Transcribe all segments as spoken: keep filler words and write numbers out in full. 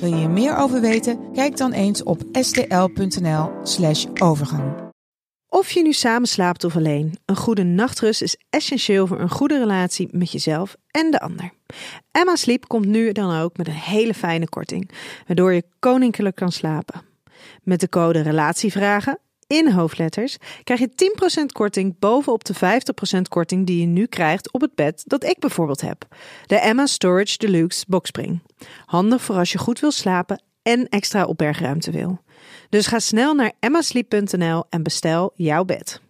Wil je hier meer over weten? Kijk dan eens op s t l punt n l slash overgang. Of je nu samen slaapt of alleen, een goede nachtrust is essentieel voor een goede relatie met jezelf en de ander. Emma Sleep komt nu dan ook met een hele fijne korting, waardoor je koninklijk kan slapen. Met de code Relatievragen in hoofdletters krijg je tien procent korting bovenop de vijftig procent korting die je nu krijgt op het bed dat ik bijvoorbeeld heb. De Emma Storage Deluxe Boxspring. Handig voor als je goed wil slapen en extra opbergruimte wil. Dus ga snel naar emma sleep punt n l en bestel jouw bed.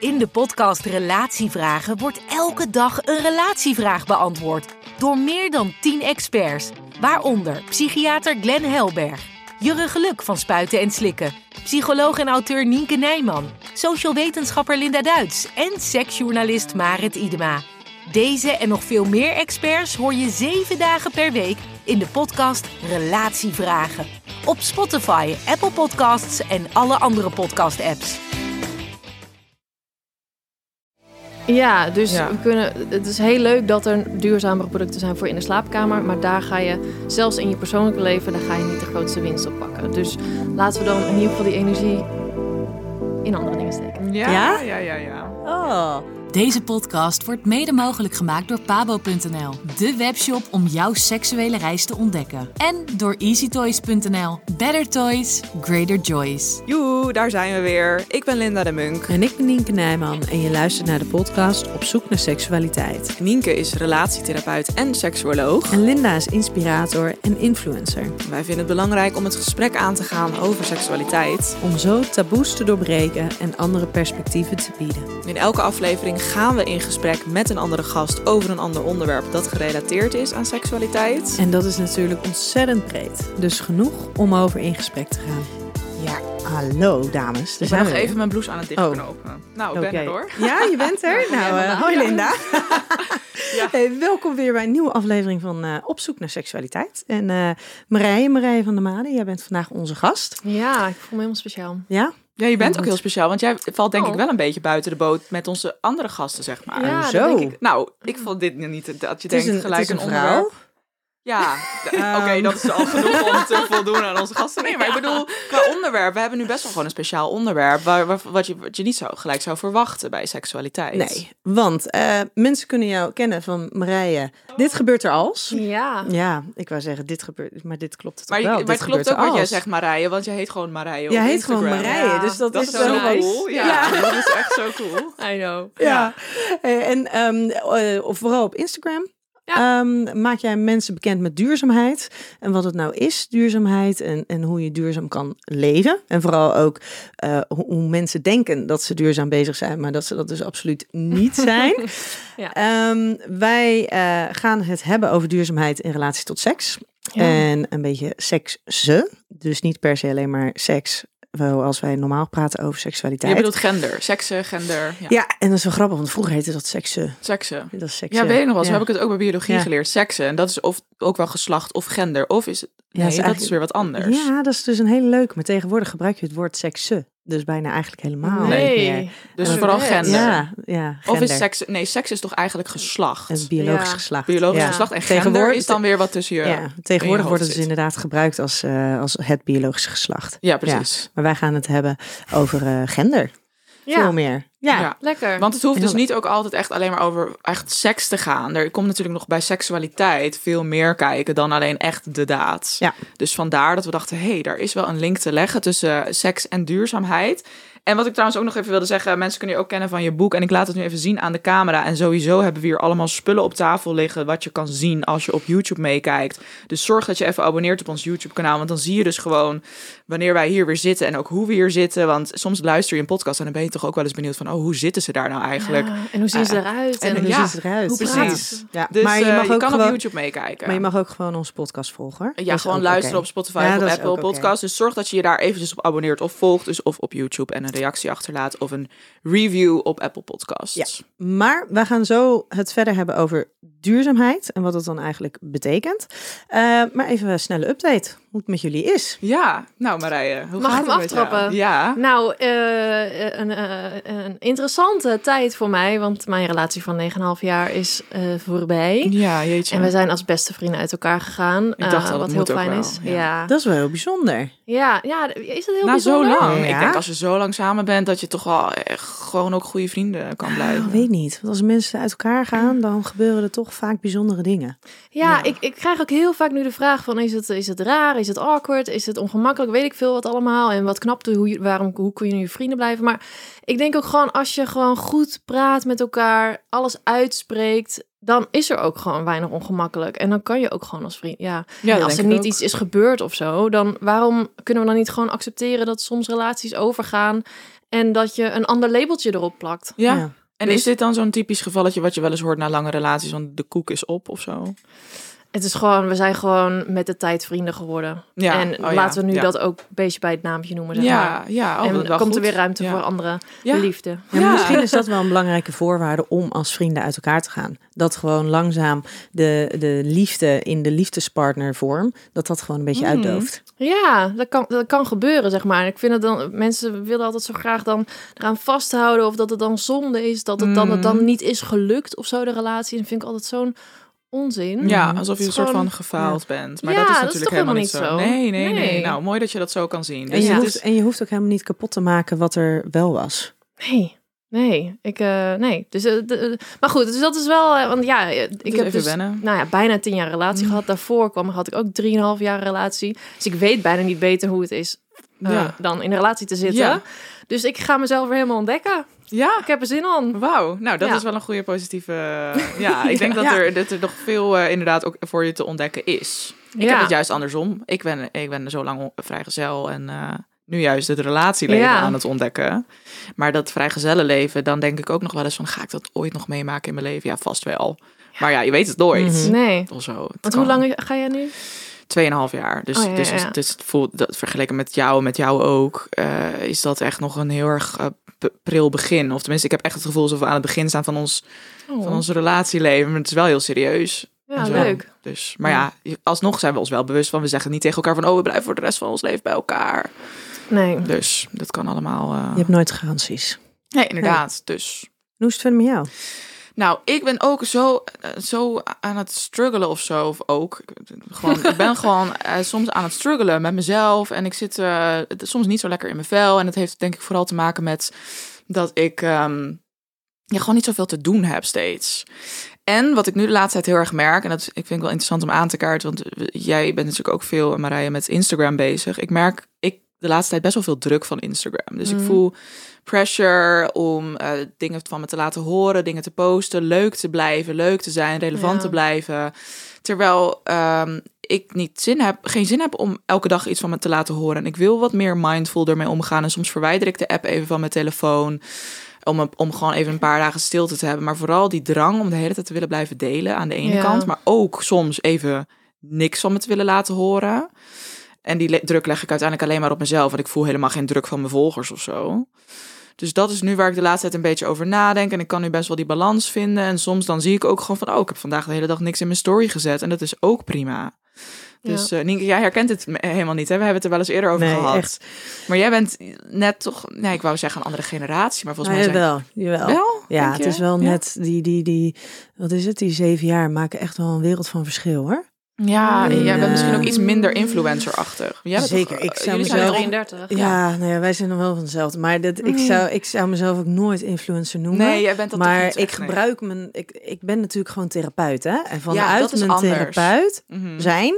In de podcast Relatievragen wordt elke dag een relatievraag beantwoord door meer dan tien experts. Waaronder psychiater Glenn Helberg, Jurre Geluk van Spuiten en Slikken, psycholoog en auteur Nienke Nijman, social wetenschapper Linda Duits en seksjournalist Marit Idema. Deze en nog veel meer experts hoor je zeven dagen per week in de podcast Relatievragen. Op Spotify, Apple Podcasts en alle andere podcast-apps. Ja, dus ja. We kunnen, het is heel leuk dat er duurzamere producten zijn voor in de slaapkamer. Maar daar ga je, zelfs in je persoonlijke leven, daar ga je niet de grootste winst op pakken. Dus laten we dan in ieder geval die energie in andere dingen steken. Ja, ja, ja, ja. ja. Oh. Deze podcast wordt mede mogelijk gemaakt door Pabo punt n l, de webshop om jouw seksuele reis te ontdekken. En door Easy Toys punt n l. Better toys, greater joys. Joe, daar zijn we weer. Ik ben Linda de Munk. En ik ben Nienke Nijman. En je luistert naar de podcast Op zoek naar seksualiteit. Nienke is relatietherapeut en seksuoloog. En Linda is inspirator en influencer. Wij vinden het belangrijk om het gesprek aan te gaan over seksualiteit. Om zo taboes te doorbreken en andere perspectieven te bieden. In elke aflevering gaan we in gesprek met een andere gast over een ander onderwerp dat gerelateerd is aan seksualiteit. En dat is natuurlijk ontzettend breed. Dus genoeg om over in gesprek te gaan. Ja, hallo dames. Ik ben nog even mijn blouse aan het dicht knopen. Oh. Nou, ik okay. ben er hoor. Ja, je bent er. Ja, nou, uh, hoi Linda. Ja. Hey, welkom weer bij een nieuwe aflevering van uh, Op zoek naar seksualiteit. En uh, Marije, Marije van der Made, jij bent vandaag onze gast. Ja, ik voel me helemaal speciaal. Ja? Ja, je bent ook heel speciaal, want jij valt denk oh. ik wel een beetje buiten de boot met onze andere gasten, zeg maar. Ja, zo. Denk ik, nou, ik vond dit niet dat je denkt een, gelijk een, een onderwerp. Ja, um. oké, okay, dat is al genoeg om te voldoen aan onze gasten. Nee, maar ik bedoel, qua onderwerp, we hebben nu best wel gewoon een speciaal onderwerp... Waar, waar, wat, je, wat je niet zou, gelijk zou verwachten bij seksualiteit. Nee, want uh, mensen kunnen jou kennen van Marije. Oh. Dit gebeurt er als. Ja. Ja, ik wou zeggen, dit gebeurt, maar dit klopt het maar, ook wel. Maar dit het klopt ook als. Wat jij zegt, Marije, want jij heet gewoon Marije op Jij heet Instagram. Gewoon Marije, ja. dus dat, dat is, is zo nice. Cool. Ja, ja. Dat is echt zo cool. I know. Ja, ja. En um, uh, vooral op Instagram... Ja. Um, maak jij mensen bekend met duurzaamheid en wat het nou is, duurzaamheid en, en hoe je duurzaam kan leven. En vooral ook uh, hoe, hoe mensen denken dat ze duurzaam bezig zijn, maar dat ze dat dus absoluut niet zijn. ja. um, wij uh, gaan het hebben over duurzaamheid in relatie tot seks. Ja. En een beetje seksen, dus niet per se alleen maar seks. Als wij normaal praten over seksualiteit. Je bedoelt gender, seksen, gender. Ja. ja, en dat is wel grappig, want vroeger heette dat seksen. Seksen. Dat is seksen. Ja, weet je nog wel, zo ja. heb ik het ook bij biologie ja. geleerd. Seksen, en dat is of ook wel geslacht of gender. Of is het, nee, ja, is dat eigenlijk... is weer wat anders. Ja, dat is dus een hele leuke. Maar tegenwoordig gebruik je het woord seksen. Dus bijna eigenlijk helemaal. Nee, nee. dus en vooral gender. Ja, ja, gender. Of is seks, nee, seks is toch eigenlijk geslacht. Het biologisch ja. geslacht. Biologisch ja. geslacht en gender is dan weer wat tussen je ja. Tegenwoordig je wordt het zit. Dus inderdaad gebruikt als, uh, als het biologische geslacht. Ja, precies. Ja. Maar wij gaan het hebben over uh, gender. Ja. Veel meer. Ja. ja, lekker. Want het hoeft dus niet ook altijd echt alleen maar over echt seks te gaan. Er komt natuurlijk nog bij seksualiteit veel meer kijken dan alleen echt de daad. Ja. Dus vandaar dat we dachten, hé, hey, daar is wel een link te leggen tussen seks en duurzaamheid. En wat ik trouwens ook nog even wilde zeggen, mensen kunnen je ook kennen van je boek. En ik laat het nu even zien aan de camera. En sowieso hebben we hier allemaal spullen op tafel liggen wat je kan zien als je op YouTube meekijkt. Dus zorg dat je even abonneert op ons YouTube kanaal. Want dan zie je dus gewoon wanneer wij hier weer zitten en ook hoe we hier zitten. Want soms luister je een podcast en dan ben je toch ook wel eens benieuwd van... oh, hoe zitten ze daar nou eigenlijk? Ja, en hoe zien ze eruit? En, en hoe ja, zien ze eruit? Hoe precies. Ja. Dus maar je, mag uh, je ook kan gewoon, op YouTube meekijken. Maar je mag ook gewoon onze podcast volgen. Ja, dat gewoon luisteren okay. op Spotify ja, of op Apple Podcasts. Okay. Dus zorg dat je je daar eventjes op abonneert of volgt. Dus of op YouTube en een reactie achterlaat. Of een review op Apple Podcasts. Ja. Maar we gaan zo het verder hebben over duurzaamheid. En wat dat dan eigenlijk betekent. Uh, maar even een snelle update. Hoe het met jullie is. Ja, nou Marije. Hoe mag gaat ik hem aftrappen? Ja. Nou, uh, een, uh, een interessante tijd voor mij. Want mijn relatie van negen en een half jaar is uh, voorbij. Ja, jeetje. En we zijn als beste vrienden uit elkaar gegaan. Ik dacht uh, al, wat heel fijn is. Ja. Ja. Dat is wel heel bijzonder. Ja, ja is dat heel nou, bijzonder? Nou, zo lang. Ja. Ik denk als je zo lang samen bent, dat je toch wel echt gewoon ook goede vrienden kan blijven. Ik oh, weet niet. Want als mensen uit elkaar gaan, dan gebeuren er toch vaak bijzondere dingen. Ja, ja. Ik, ik krijg ook heel vaak nu de vraag van, is het, is het raar? Is het awkward? Is het ongemakkelijk? Weet ik veel wat allemaal. En wat knapte, hoe, waarom, hoe kun je nu vrienden blijven? Maar ik denk ook gewoon, als je gewoon goed praat met elkaar, alles uitspreekt, dan is er ook gewoon weinig ongemakkelijk. En dan kan je ook gewoon als vriend. Ja, ja als er niet ook. iets is gebeurd of zo, dan waarom kunnen we dan niet gewoon accepteren dat soms relaties overgaan en dat je een ander labeltje erop plakt? Ja. ja. En dus, is dit dan zo'n typisch gevalletje wat je wel eens hoort na lange relaties, want de koek is op of zo? Het is gewoon, we zijn gewoon met de tijd vrienden geworden. Ja, en oh ja, laten we nu ja. dat ook een beetje bij het naamje noemen. Zeg maar. Ja, ja. Oh, en dan komt goed. er weer ruimte ja. voor andere ja. liefde. Ja, ja. Misschien is dat wel een belangrijke voorwaarde om als vrienden uit elkaar te gaan. Dat gewoon langzaam de, de liefde in de liefdespartnervorm, dat dat gewoon een beetje mm. uitdooft. Ja, dat kan, dat kan gebeuren, zeg maar. Ik vind het dan, mensen willen altijd zo graag dan eraan vasthouden of dat het dan zonde is, dat het dan, mm. het dan niet is gelukt of zo, de relatie. Dat vind ik altijd zo'n onzin. Ja, alsof je een soort gewoon van gefaald ja. bent. Maar ja, dat is natuurlijk dat is helemaal, helemaal niet zo. zo. Nee, nee, nee, nee. Nou, mooi dat je dat zo kan zien. Dus en, je ja. hoeft, en je hoeft ook helemaal niet kapot te maken wat er wel was. Nee, nee. Ik, uh, nee. Dus, uh, de, maar goed, dus dat is wel... Uh, want ja, ik dus heb dus nou ja, bijna tien jaar relatie mm. gehad. Daarvoor kwam, had ik ook drieënhalf jaar relatie. Dus ik weet bijna niet beter hoe het is uh, ja. dan in een relatie te zitten. Ja. Dus ik ga mezelf weer helemaal ontdekken. Ja, ik heb er zin aan. Wauw, nou dat ja. is wel een goede positieve... Ja, ik denk ja. dat, er, dat er nog veel uh, inderdaad ook voor je te ontdekken is. Ik ja. heb het juist andersom. Ik ben, ik ben zo lang vrijgezel en uh, nu juist het relatieleven ja. aan het ontdekken. Maar dat vrijgezellenleven, dan denk ik ook nog wel eens van... ga ik dat ooit nog meemaken in mijn leven? Ja, vast wel. Ja. Maar ja, je weet het nooit. Mm-hmm. Nee. Of zo. Want hoe lang ga jij nu? Tweeënhalf jaar. Dus, oh, ja, ja, ja. dus, dus voelt, dat, vergeleken met jou en met jou ook... Uh, is dat echt nog een heel erg... Uh, pril begin. Of tenminste, ik heb echt het gevoel alsof we aan het begin staan van ons, oh. van ons relatieleven. Maar het is wel heel serieus. Ja, leuk. Dus, maar ja. ja, alsnog zijn we ons wel bewust van. We zeggen niet tegen elkaar van, oh, we blijven voor de rest van ons leven bij elkaar. Nee. Dus, dat kan allemaal... Uh... Je hebt nooit garanties. Nee, inderdaad. Nee. Dus. En hoe is het verder met jou? Nou, ik ben ook zo, zo aan het struggelen of zo. Of ook. Gewoon, ik ben gewoon uh, soms aan het struggelen met mezelf. En ik zit uh, soms niet zo lekker in mijn vel. En dat heeft denk ik vooral te maken met dat ik um, ja, gewoon niet zoveel te doen heb steeds. En wat ik nu de laatste tijd heel erg merk... en dat ik vind ik wel interessant om aan te kaarten... want jij bent natuurlijk ook veel, Marije, met Instagram bezig. Ik merk... ik de laatste tijd best wel veel druk van Instagram. Dus mm. ik voel pressure om uh, dingen van me te laten horen, dingen te posten, leuk te blijven, leuk te zijn, relevant ja. te blijven. Terwijl um, ik niet zin heb, geen zin heb om elke dag iets van me te laten horen. En ik wil wat meer mindful ermee omgaan. En soms verwijder ik de app even van mijn telefoon. Om, om gewoon even een paar dagen stilte te hebben. Maar vooral die drang om de hele tijd te willen blijven delen aan de ene ja. kant. Maar ook soms even niks van me te willen laten horen. En die le- druk leg ik uiteindelijk alleen maar op mezelf. Want ik voel helemaal geen druk van mijn volgers of zo. Dus dat is nu waar ik de laatste tijd een beetje over nadenk. En ik kan nu best wel die balans vinden. En soms dan zie ik ook gewoon van... oh, ik heb vandaag de hele dag niks in mijn story gezet. En dat is ook prima. Dus ja. uh, Nienke, jij herkent het helemaal niet, hè? We hebben het er wel eens eerder over nee, gehad. Echt. Maar jij bent net toch... Nee, ik wou zeggen een andere generatie, maar volgens nou, mij... Jawel, zijn... jawel. Wel, ja, het je? is wel ja. net die, die, die... Wat is het? Die zeven jaar maken echt wel een wereld van verschil, hoor. Ja, en jij bent misschien ook iets minder influencerachtig. Jij Zeker, toch, ik zou jullie mezelf... zijn drieëndertig. Ja, ja nou ja, wij zijn nog wel van hetzelfde. Maar dat, mm. ik, zou, ik zou mezelf ook nooit influencer noemen. Nee, jij bent dat maar niet ik echt, gebruik nee. mijn... Ik, ik ben natuurlijk gewoon therapeut, hè. En vanuit ja, mijn anders. therapeut mm-hmm. zijn...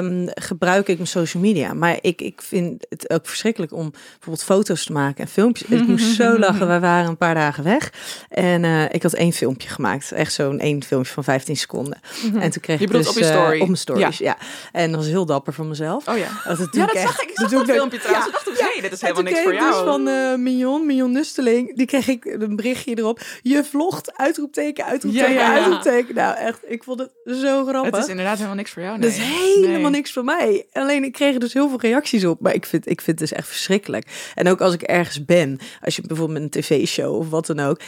um, gebruik ik mijn social media. Maar ik, ik vind het ook verschrikkelijk om bijvoorbeeld foto's te maken en filmpjes. Ik moest zo lachen, we waren een paar dagen weg. En uh, ik had één filmpje gemaakt. Echt zo'n één filmpje van vijftien seconden. Mm-hmm. En toen kreeg je ik dus op, je story. Uh, op mijn stories. Ja. Ja. En dat was heel dapper van mezelf. Oh ja, dat, het ja, dat echt, zag ik. Ik zag dat filmpje trouwens. Ja. Ik dacht, nee, dit is helemaal niks voor jou. Dus van uh, Mignon, Mignon Nusteling, die kreeg ik een berichtje erop. Je vlogt, uitroepteken, uitroepteken, ja, ja, ja. uitroepteken. Nou echt, ik vond het zo grappig. Het is inderdaad helemaal niks voor jou. Nee. Dat is helemaal nee. niks voor mij. Alleen ik kreeg er dus heel veel reacties op. Maar ik vind, ik vind het dus echt verschrikkelijk. En ook als ik ergens ben, als je bijvoorbeeld met een tv-show of wat dan ook...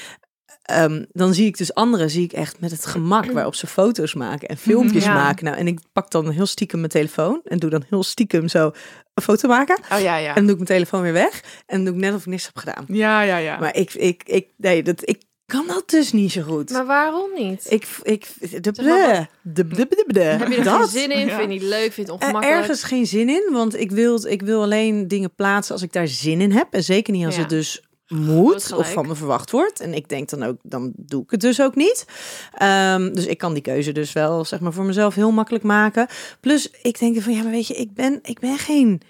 Um, dan zie ik dus anderen, zie ik echt met het gemak waarop ze foto's maken en filmpjes ja. maken. Nou, en ik pak dan heel stiekem mijn telefoon en doe dan heel stiekem zo een foto maken. Oh, ja, ja. En dan doe ik mijn telefoon weer weg en dan doe ik net of ik niks heb gedaan. Ja, ja, ja. Maar ik, ik, ik, nee, dat, ik kan dat dus niet zo goed. Maar waarom niet? Ik, ik, de bleh, de bleh, de bleh. Heb je er dat? geen zin in? Ja. Vind je niet leuk? Vind je het ongemakkelijk? Uh, ergens geen zin in, want ik wil, ik wil alleen dingen plaatsen als ik daar zin in heb en zeker niet als ja. het dus... moet of van me verwacht wordt. En ik denk dan ook, dan doe ik het dus ook niet. Um, dus ik kan die keuze dus wel, zeg maar, voor mezelf heel makkelijk maken. Plus, ik denk van, ja, maar weet je, ik ben, ik ben geen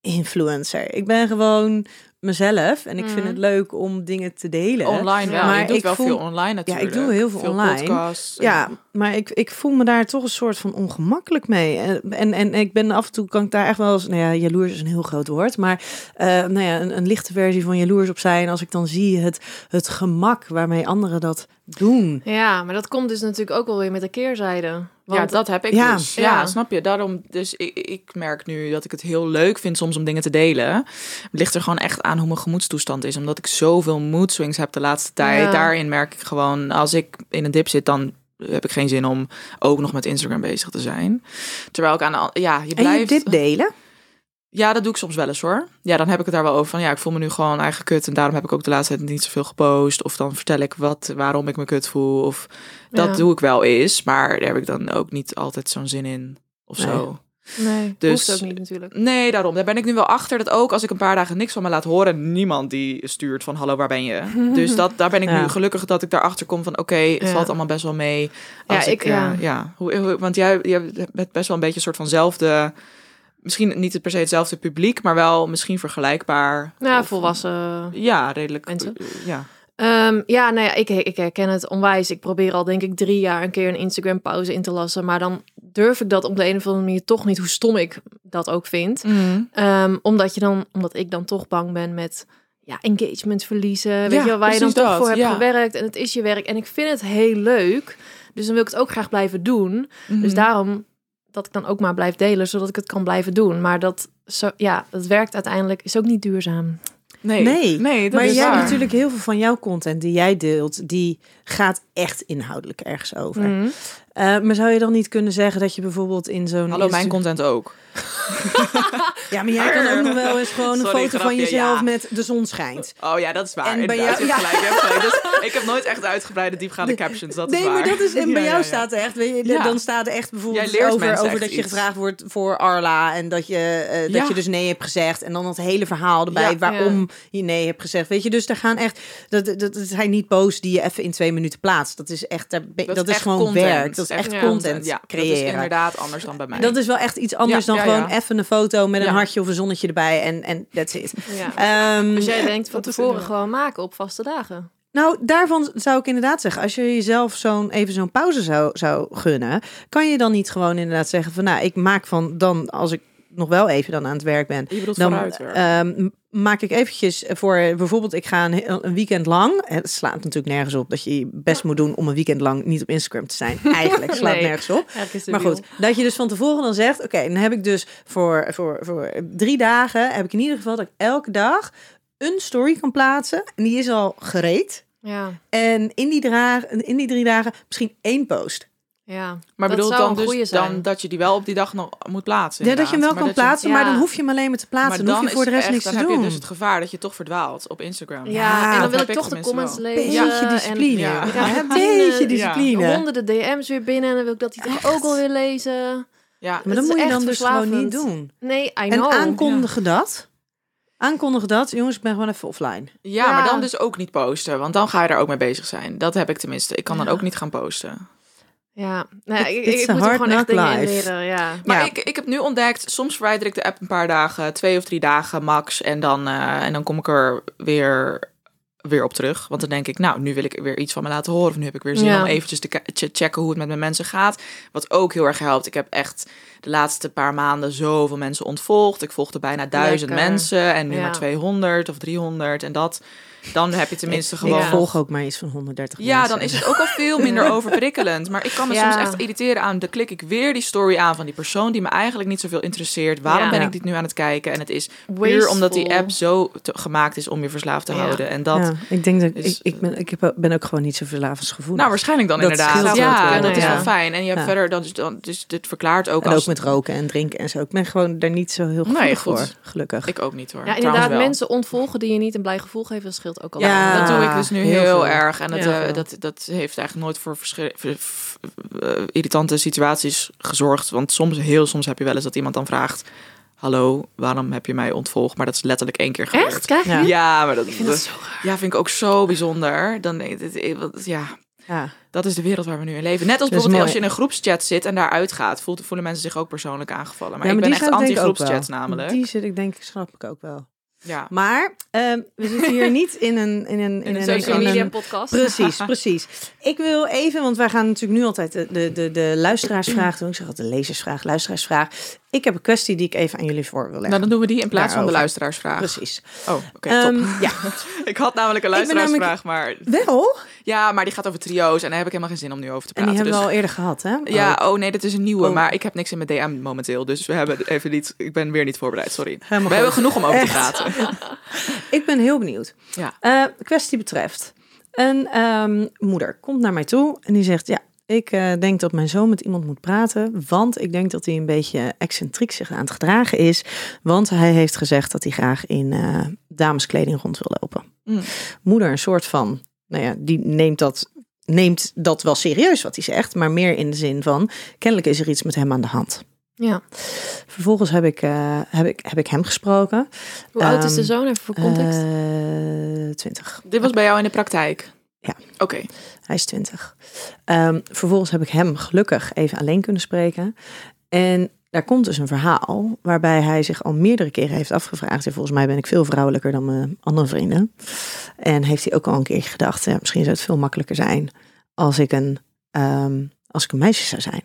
influencer. Ik ben gewoon mezelf. En ik mm. vind het leuk om dingen te delen. Online wel. Maar je doet ik wel voel, veel online natuurlijk. Ja, ik doe heel veel, veel online. Podcasts. Ja, maar ik, ik voel me daar toch een soort van ongemakkelijk mee. En, en, en ik ben af en toe, kan ik daar echt wel eens... Nou ja, jaloers is een heel groot woord. Maar uh, nou ja, een, een lichte versie van jaloers op zijn. Als ik dan zie het, het gemak waarmee anderen dat doen. Ja, maar dat komt dus natuurlijk ook wel weer met de keerzijde. Want ja, dat heb ik ja, dus. Ja, ja, snap je. Daarom, dus ik, ik merk nu dat ik het heel leuk vind soms om dingen te delen. Het ligt er gewoon echt aan hoe mijn gemoedstoestand is. Omdat ik zoveel mood swings heb de laatste tijd. Ja. Daarin merk ik gewoon, als ik in een dip zit, dan heb ik geen zin om ook nog met Instagram bezig te zijn. Terwijl ik aan de... Ja, je blijft... En je dip delen? Ja, dat doe ik soms wel eens hoor. Ja, dan heb ik het daar wel over van, ja, ik voel me nu gewoon eigen kut. En daarom heb ik ook de laatste tijd niet zoveel gepost. Of dan vertel ik wat, waarom ik me kut voel. Of dat ja. doe ik wel eens. Maar daar heb ik dan ook niet altijd zo'n zin in. Of nee. zo. Nee, dus, hoeft ook niet natuurlijk. Nee, daarom. Daar ben ik nu wel achter. Dat ook als ik een paar dagen niks van me laat horen. Niemand die stuurt van, hallo, waar ben je? Dus dat, daar ben ik ja. nu gelukkig dat ik daarachter kom van, oké, okay, het ja. valt allemaal best wel mee. Als ja, ik... ik ja. Uh, ja. Hoe, hoe, want jij, jij bent best wel een beetje een soort vanzelfde... Misschien niet per se hetzelfde publiek, maar wel misschien vergelijkbaar. Ja, of, volwassen. Ja, redelijk. Mensen. Ja. Um, ja, nou ja, ik, ik herken het onwijs. Ik probeer al denk ik drie jaar een keer een Instagram pauze in te lassen. Maar dan durf ik dat op de een of andere manier toch niet, hoe stom ik dat ook vind. Mm-hmm. Um, omdat je dan, omdat ik dan toch bang ben met ja, engagement verliezen. Weet ja, je wel, waar je dan dat. toch voor hebt ja. gewerkt. En het is je werk. En ik vind het heel leuk. Dus dan wil ik het ook graag blijven doen. Mm-hmm. Dus daarom... dat ik dan ook maar blijf delen, zodat ik het kan blijven doen. Maar dat, zo, ja, dat werkt uiteindelijk, is ook niet duurzaam. Nee, nee, nee dat maar is jij waar. Hebt natuurlijk heel veel van jouw content die jij deelt, die gaat echt inhoudelijk ergens over. Mm. Uh, maar zou je dan niet kunnen zeggen dat je bijvoorbeeld in zo'n... Hallo, mijn content ook. Ja, maar jij kan ook nog wel eens gewoon Sorry, een foto grapje, van jezelf ja. met de zon schijnt. Oh ja, dat is waar. En bij jou, ja. gelijk, gelijk. Dus ik heb nooit echt uitgebreide diepgaande captions, dat nee, is waar. Nee, maar dat is... En bij ja, jou ja, ja. staat er echt... Weet je, ja. Dan staat er echt bijvoorbeeld over, over echt dat je iets. gevraagd wordt voor Arla en dat je, uh, dat ja. je dus nee hebt gezegd. En dan dat hele verhaal erbij ja. waarom ja. je nee hebt gezegd. Weet je, dus daar gaan echt... Dat, dat, dat zijn niet posts die je even in twee minuten plaatst. Dat is echt... Dat, dat, dat is echt gewoon content. werk. Dat is echt ja. content ja. creëren. Dat is inderdaad anders dan bij mij. Dat is wel echt iets anders dan gewoon even een foto met een hartje of een zonnetje erbij en en that's it. Ja. Um, dus jij denkt van tevoren gewoon maken op vaste dagen? Nou, daarvan zou ik inderdaad zeggen, als je jezelf zo'n even zo'n pauze zou, zou gunnen, kan je dan niet gewoon inderdaad zeggen van, nou, ik maak van dan als ik nog wel even dan aan het werk ben. Je bedoelt dan, vooruit um, maak ik eventjes voor, bijvoorbeeld ik ga een, een weekend lang, het slaat natuurlijk nergens op dat je je best moet doen om een weekend lang niet op Instagram te zijn. Eigenlijk slaat nee, nergens op. Maar goed, dat je dus van tevoren dan zegt, oké, okay, dan heb ik dus voor, voor, voor drie dagen, heb ik in ieder geval dat ik elke dag een story kan plaatsen en die is al gereed. Ja. En in die, dra- in die drie dagen misschien één post. Ja, maar bedoel dan dus dan dat je die wel op die dag nog moet plaatsen. Ja, dat je hem wel maar kan plaatsen, je, ja. maar dan hoef je hem alleen maar te plaatsen. Maar dan, dan hoef je voor de rest echt, niks te doen. Dan heb je dus het gevaar dat je toch verdwaalt op Instagram. Ja, ja en dan wil ik toch de comments wel. lezen. Een beetje discipline. En, ja. Ja. Ja. Een beetje discipline. Ja. Honderden D M's weer binnen en dan wil ik dat die toch ook alweer lezen. Ja, maar dat moet je dan dus gewoon niet doen. Nee, I know. En aankondigen ja. dat... Aankondigen dat, jongens, ik ben gewoon even offline. Ja, maar dan dus ook niet posten, want dan ga je er ook mee bezig zijn. Dat heb ik tenminste. Ik kan dan ook niet gaan posten. Ja, nee, it's, ik, it's ik moet er gewoon echt dingen in leren. Ja. Maar ja. Ik, ik heb nu ontdekt, soms verwijder ik de app een paar dagen, twee of drie dagen max. En dan, uh, en dan kom ik er weer, weer op terug. Want dan denk ik, nou, nu wil ik weer iets van me laten horen. Of nu heb ik weer zin ja. om eventjes te k- checken hoe het met mijn mensen gaat. Wat ook heel erg helpt. Ik heb echt de laatste paar maanden zoveel mensen ontvolgd. Ik volgde bijna duizend Lekker. mensen. En nu ja. maar tweehonderd of driehonderd en dat... Dan heb je tenminste ik, gewoon... Ik volg ook maar iets van honderddertig ja, mensen. Dan is het ook al veel minder overprikkelend. Maar ik kan me ja. soms echt irriteren aan... Dan klik ik weer die story aan van die persoon... die me eigenlijk niet zoveel interesseert. Waarom ja. ben ik dit nu aan het kijken? En het is Wasteful. puur omdat die app zo te, gemaakt is... om je verslaafd te ja. houden. En dat ja, ik denk dat is, ik, ik, ben, ik ben ook gewoon niet zo verslavingsgevoelig. Nou, waarschijnlijk dan dat inderdaad. Ja, dat is ja. wel fijn. En je hebt ja. verder... Dan, dus, dan, dus dit verklaart ook... En als... ook met roken en drinken en zo. Ik ben gewoon daar niet zo heel nee, goed voor. Gelukkig. Ik ook niet hoor. Ja, inderdaad, mensen ontvolgen die je niet een blij gevoel geven... Dat scheelt ook al. Ja, aan. Dat doe ik dus nu heel, heel erg. En dat, ja, uh, dat, dat heeft eigenlijk nooit voor verschil, ver, ver, uh, irritante situaties gezorgd. Want soms, heel soms heb je wel eens dat iemand dan vraagt... Hallo, waarom heb je mij ontvolgd? Maar dat is letterlijk één keer gebeurd. Echt? Krijg je? Ja. ja, maar dat, ik vind dat, dat zo raar. Ja, vind ik ook zo bijzonder. Dan, ja... ja. Dat is de wereld waar we nu in leven. Net als bijvoorbeeld als je in een groepschat zit en daaruit gaat... voelen mensen zich ook persoonlijk aangevallen. Maar, ja, maar ik ben echt anti-groepschats namelijk. Die zit ik denk ik, snap ik ook wel. Ja. Maar um, we zitten hier niet in een... In een, in in een social media podcast. Precies, precies. Ik wil even, want wij gaan natuurlijk nu altijd de, de, de, de luisteraarsvraag doen. Ik zeg altijd de lezersvraag, luisteraarsvraag. Ik heb een kwestie die ik even aan jullie voor wil leggen. Nou, dan doen we die in plaats Daarover. van de luisteraarsvraag. Precies. Oh, oké, okay, top. Um, ja. Ik had namelijk een luisteraarsvraag, maar... Wel? Ja, maar die gaat over trio's en daar heb ik helemaal geen zin om nu over te praten. En die hebben dus... we al eerder gehad, hè? Oh. Ja, oh nee, dat is een nieuwe, oh. maar ik heb niks in mijn D M momenteel. Dus we hebben even niet... Ik ben weer niet voorbereid, sorry. Helemaal we goed. hebben genoeg om over Echt? te praten. Ik ben heel benieuwd. Ja. Uh, kwestie betreft. Een um, moeder komt naar mij toe en die zegt... ja. Ik uh, denk dat mijn zoon met iemand moet praten, want ik denk dat hij een beetje excentriek zich aan het gedragen is. Want hij heeft gezegd dat hij graag in uh, dameskleding rond wil lopen. Mm. Moeder een soort van, nou ja, die neemt dat, neemt dat wel serieus wat hij zegt. Maar meer in de zin van, kennelijk is er iets met hem aan de hand. Ja. Vervolgens heb ik, uh, heb ik, heb ik hem gesproken. Hoe um, oud is de zoon? Even voor context. Uh, twintig. Dit was bij jou in de praktijk? Ja, okay. Hij is twintig. Um, vervolgens heb ik hem gelukkig even alleen kunnen spreken. En daar komt dus een verhaal waarbij hij zich al meerdere keren heeft afgevraagd. En volgens mij ben ik veel vrouwelijker dan mijn andere vrienden. En heeft hij ook al een keer gedacht, ja, misschien zou het veel makkelijker zijn als ik een, um, als ik een meisje zou zijn.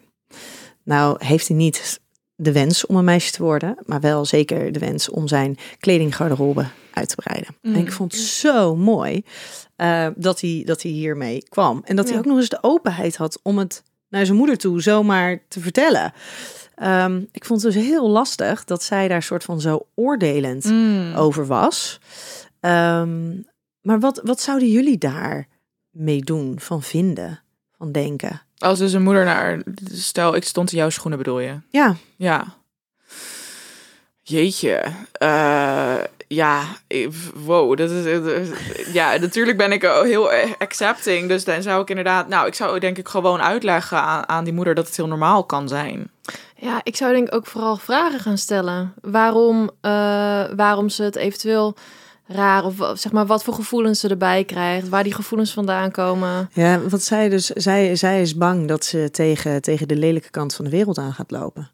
Nou heeft hij niet de wens om een meisje te worden, maar wel zeker de wens om zijn kledinggarderobe uit te breiden. Mm. En ik vond het zo mooi uh, dat hij dat hij hiermee kwam. En dat ja. hij ook nog eens de openheid had om het naar zijn moeder toe zomaar te vertellen. Um, ik vond het dus heel lastig dat zij daar soort van zo oordelend mm. over was. Um, maar wat, wat zouden jullie daar mee doen, van vinden, van denken? Als dus een moeder naar... Stel, ik stond in jouw schoenen, bedoel je? Ja. Ja. Jeetje. Uh, ja. Wow. Dat is, dat is, ja, natuurlijk ben ik heel accepting. Dus dan zou ik inderdaad... Nou, ik zou denk ik gewoon uitleggen aan, aan die moeder dat het heel normaal kan zijn. Ja, ik zou denk ik ook vooral vragen gaan stellen. Waarom, uh, waarom ze het eventueel... raar of zeg maar wat voor gevoelens ze erbij krijgt, waar die gevoelens vandaan komen. Ja, want zij dus zij, zij is bang dat ze tegen, tegen de lelijke kant van de wereld aan gaat lopen.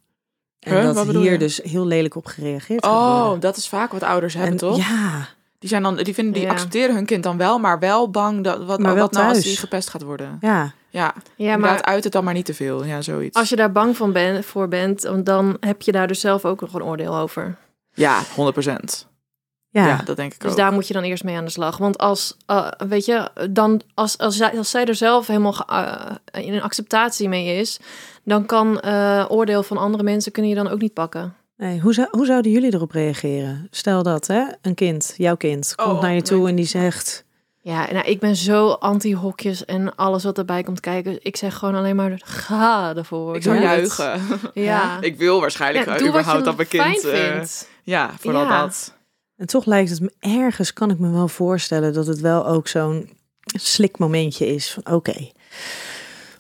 En huh, dat hier je? dus heel lelijk op gereageerd wordt. Oh, worden. Dat is vaak wat ouders hebben, en, toch? Ja. Die zijn dan die vinden die ja. accepteren hun kind dan wel, maar wel bang dat wat, maar wel wat nou als die gepest gaat worden. Ja. Ja, ja, maar uit het dan maar niet te veel. Ja, zoiets. Als je daar bang van ben, voor bent, dan heb je daar dus zelf ook nog een oordeel over. Ja, honderd procent. Ja. ja, dat denk ik dus ook. Dus daar moet je dan eerst mee aan de slag. Want als, uh, weet je, dan als, als, zij, als zij er zelf helemaal ge, uh, in een acceptatie mee is, dan kan uh, oordeel van andere mensen kunnen je dan ook niet pakken. Nee, hoe, zou, hoe zouden jullie erop reageren? Stel dat, hè, een kind, jouw kind, komt oh, naar je toe nee. en die zegt... Ja, nou, ik ben zo anti-hokjes en alles wat erbij komt kijken. Ik zeg gewoon alleen maar, ga ervoor. Ik zou juichen. Ja. ja. Ik wil waarschijnlijk ja, überhaupt dat mijn kind... Uh, ja, vooral ja. dat... En toch lijkt het me ergens, kan ik me wel voorstellen... dat het wel ook zo'n slik momentje is van oké. Okay,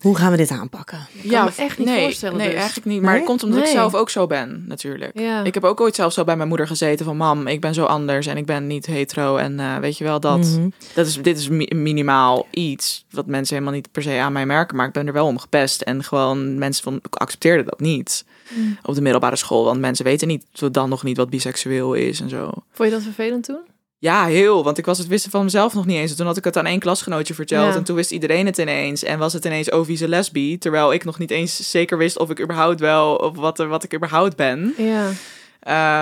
hoe gaan we dit aanpakken? Ik kan ja, me echt niet nee, voorstellen. Nee, dus. eigenlijk niet. Maar nee? het komt omdat nee. ik zelf ook zo ben, natuurlijk. Ja. Ik heb ook ooit zelf zo bij mijn moeder gezeten van... mam, ik ben zo anders en ik ben niet hetero. En uh, weet je wel, dat, mm-hmm. dat is, dit is mi- minimaal iets... wat mensen helemaal niet per se aan mij merken. Maar ik ben er wel om gepest. En gewoon mensen van, accepteerden dat niet. Mm. Op de middelbare school. Want mensen weten niet dan nog niet wat biseksueel is en zo. Vond je dat vervelend toen? Ja, heel. Want ik was het wisten van mezelf nog niet eens. En toen had ik het aan één klasgenootje verteld. Ja. En toen wist iedereen het ineens. En was het ineens ovische lesbie. Terwijl ik nog niet eens zeker wist of ik überhaupt wel... of wat, wat ik überhaupt ben. Ja.